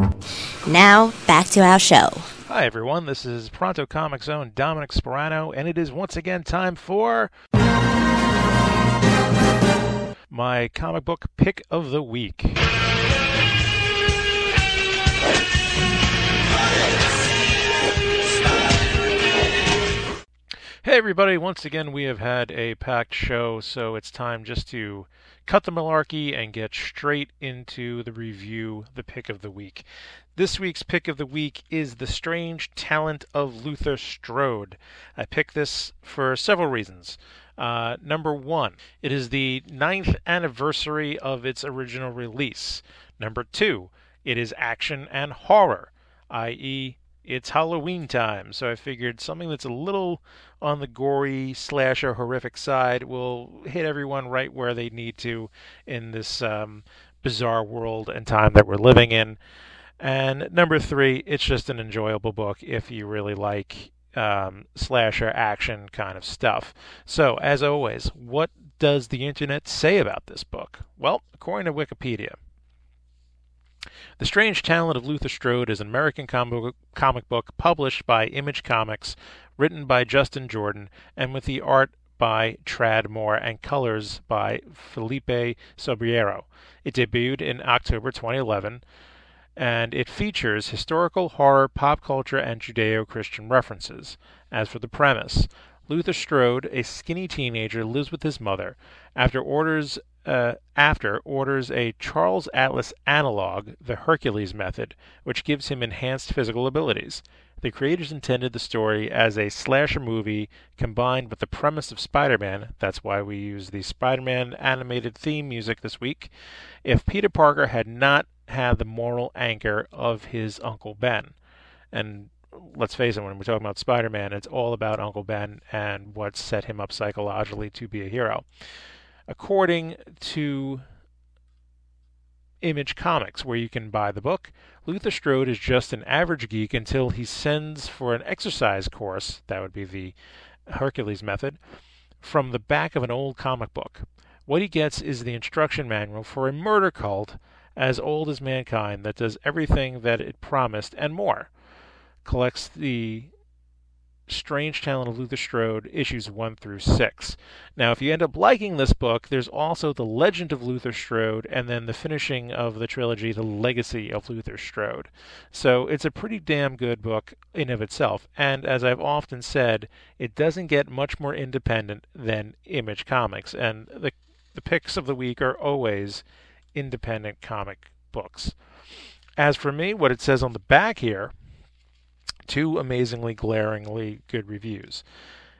Now, back to our show. Hi, everyone. This is Pronto Comics' own Dominic Sperano, and it is once again time for my comic book pick of the week. Hey, everybody. Once again, we have had a packed show, so it's time just to cut the malarkey and get straight into the review, the pick of the week. This week's pick of the week is The Strange Talent of Luther Strode. I picked this for several reasons. Number one, it is the 9th anniversary of its original release. Number two, it is action and horror, i.e., it's Halloween time, so I figured something that's a little on the gory slasher horrific side will hit everyone right where they need to in this bizarre world and time that we're living in. And number three, it's just an enjoyable book if you really like slasher action kind of stuff. So, as always, what does the internet say about this book? Well, according to Wikipedia, The Strange Talent of Luther Strode is an American comic book published by Image Comics, written by Justin Jordan, and with the art by Trad Moore and colors by Felipe Sobriero. It debuted in October 2011, and it features historical, horror, pop culture, and Judeo-Christian references. As for the premise, Luther Strode, a skinny teenager, lives with his mother. After orders a Charles Atlas analog, the Hercules method, which gives him enhanced physical abilities. The creators intended the story as a slasher movie combined with the premise of Spider-Man. That's why we use the Spider-Man animated theme music this week. If Peter Parker had not had the moral anchor of his Uncle Ben. And let's face it, when we're talking about Spider-Man, it's all about Uncle Ben and what set him up psychologically to be a hero. According to Image Comics, where you can buy the book, Luther Strode is just an average geek until he sends for an exercise course, that would be the Hercules method, from the back of an old comic book. What he gets is the instruction manual for a murder cult as old as mankind that does everything that it promised and more. Collects the Strange Talent of Luther Strode, issues 1 through 6. Now, if you end up liking this book, there's also The Legend of Luther Strode, and then the finishing of the trilogy, The Legacy of Luther Strode. So it's a pretty damn good book in of itself, and as I've often said, it doesn't get much more independent than Image Comics, and the picks of the week are always independent comic books. As for me, what it says on the back here, two amazingly glaringly good reviews.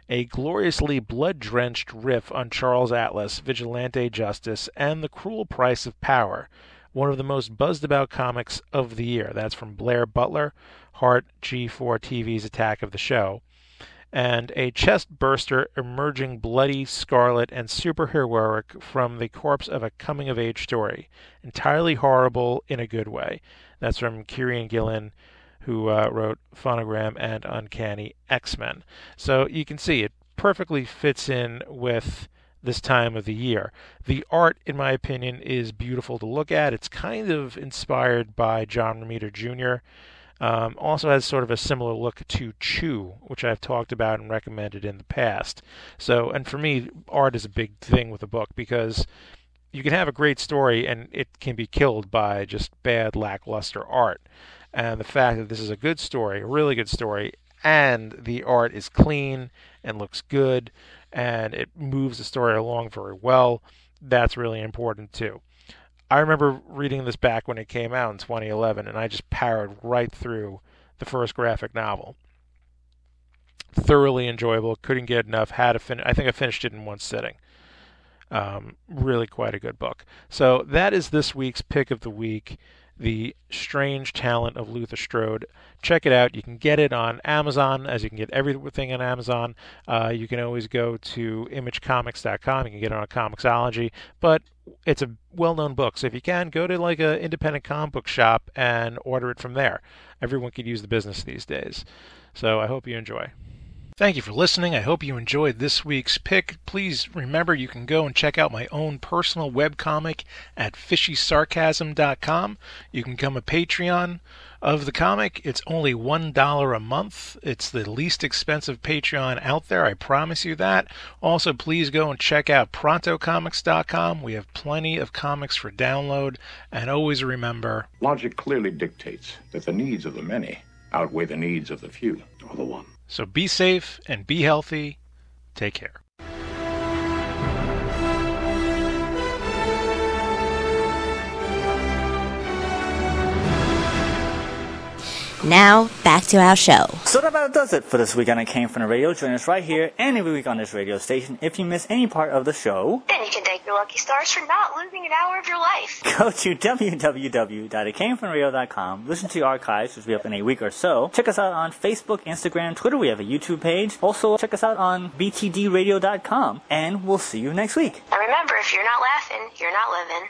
A gloriously blood-drenched riff on Charles Atlas, vigilante justice, and the cruel price of power. One of the most buzzed-about comics of the year. That's from Blair Butler, Hart G4 TV's Attack of the Show. And a chest-burster emerging bloody, scarlet, and superheroic from the corpse of a coming-of-age story. Entirely horrible in a good way. That's from Kieran Gillen, who wrote Phonogram and Uncanny X-Men. So you can see it perfectly fits in with this time of the year. The art, in my opinion, is beautiful to look at. It's kind of inspired by John Romita Jr. Also has sort of a similar look to Chew, which I've talked about and recommended in the past. So, and for me, art is a big thing with a book, because you can have a great story and it can be killed by just bad, lackluster art. And the fact that this is a good story, a really good story, and the art is clean and looks good, and it moves the story along very well, that's really important too. I remember reading this back when it came out in 2011, and I just powered right through the first graphic novel. Thoroughly enjoyable, couldn't get enough, I think I finished it in one sitting. Really quite a good book. So that is this week's pick of the week, The Strange Talent of Luther Strode. Check it out. You can get it on Amazon, as you can get everything on Amazon. You can always go to imagecomics.com. You can get it on Comixology. But it's a well-known book, so if you can, go to like an independent comic book shop and order it from there. Everyone could use the business these days. So I hope you enjoy. Thank you for listening. I hope you enjoyed this week's pick. Please remember you can go and check out my own personal webcomic at fishysarcasm.com. You can become a Patreon of the comic. It's only $1 a month. It's the least expensive Patreon out there. I promise you that. Also, please go and check out prontocomics.com. We have plenty of comics for download. And always remember, logic clearly dictates that the needs of the many outweigh the needs of the few or the one. So be safe and be healthy. Take care. Now, back to our show. So that about does it for this week on It Came From The Radio. Join us right here any week on this radio station. If you miss any part of the show, then you can thank your lucky stars for not losing an hour of your life. Go to www.itcamefromradio.com. Listen to your archives, which will be up in a week or so. Check us out on Facebook, Instagram, Twitter. We have a YouTube page. Also, check us out on btdradio.com. And we'll see you next week. And remember, if you're not laughing, you're not living.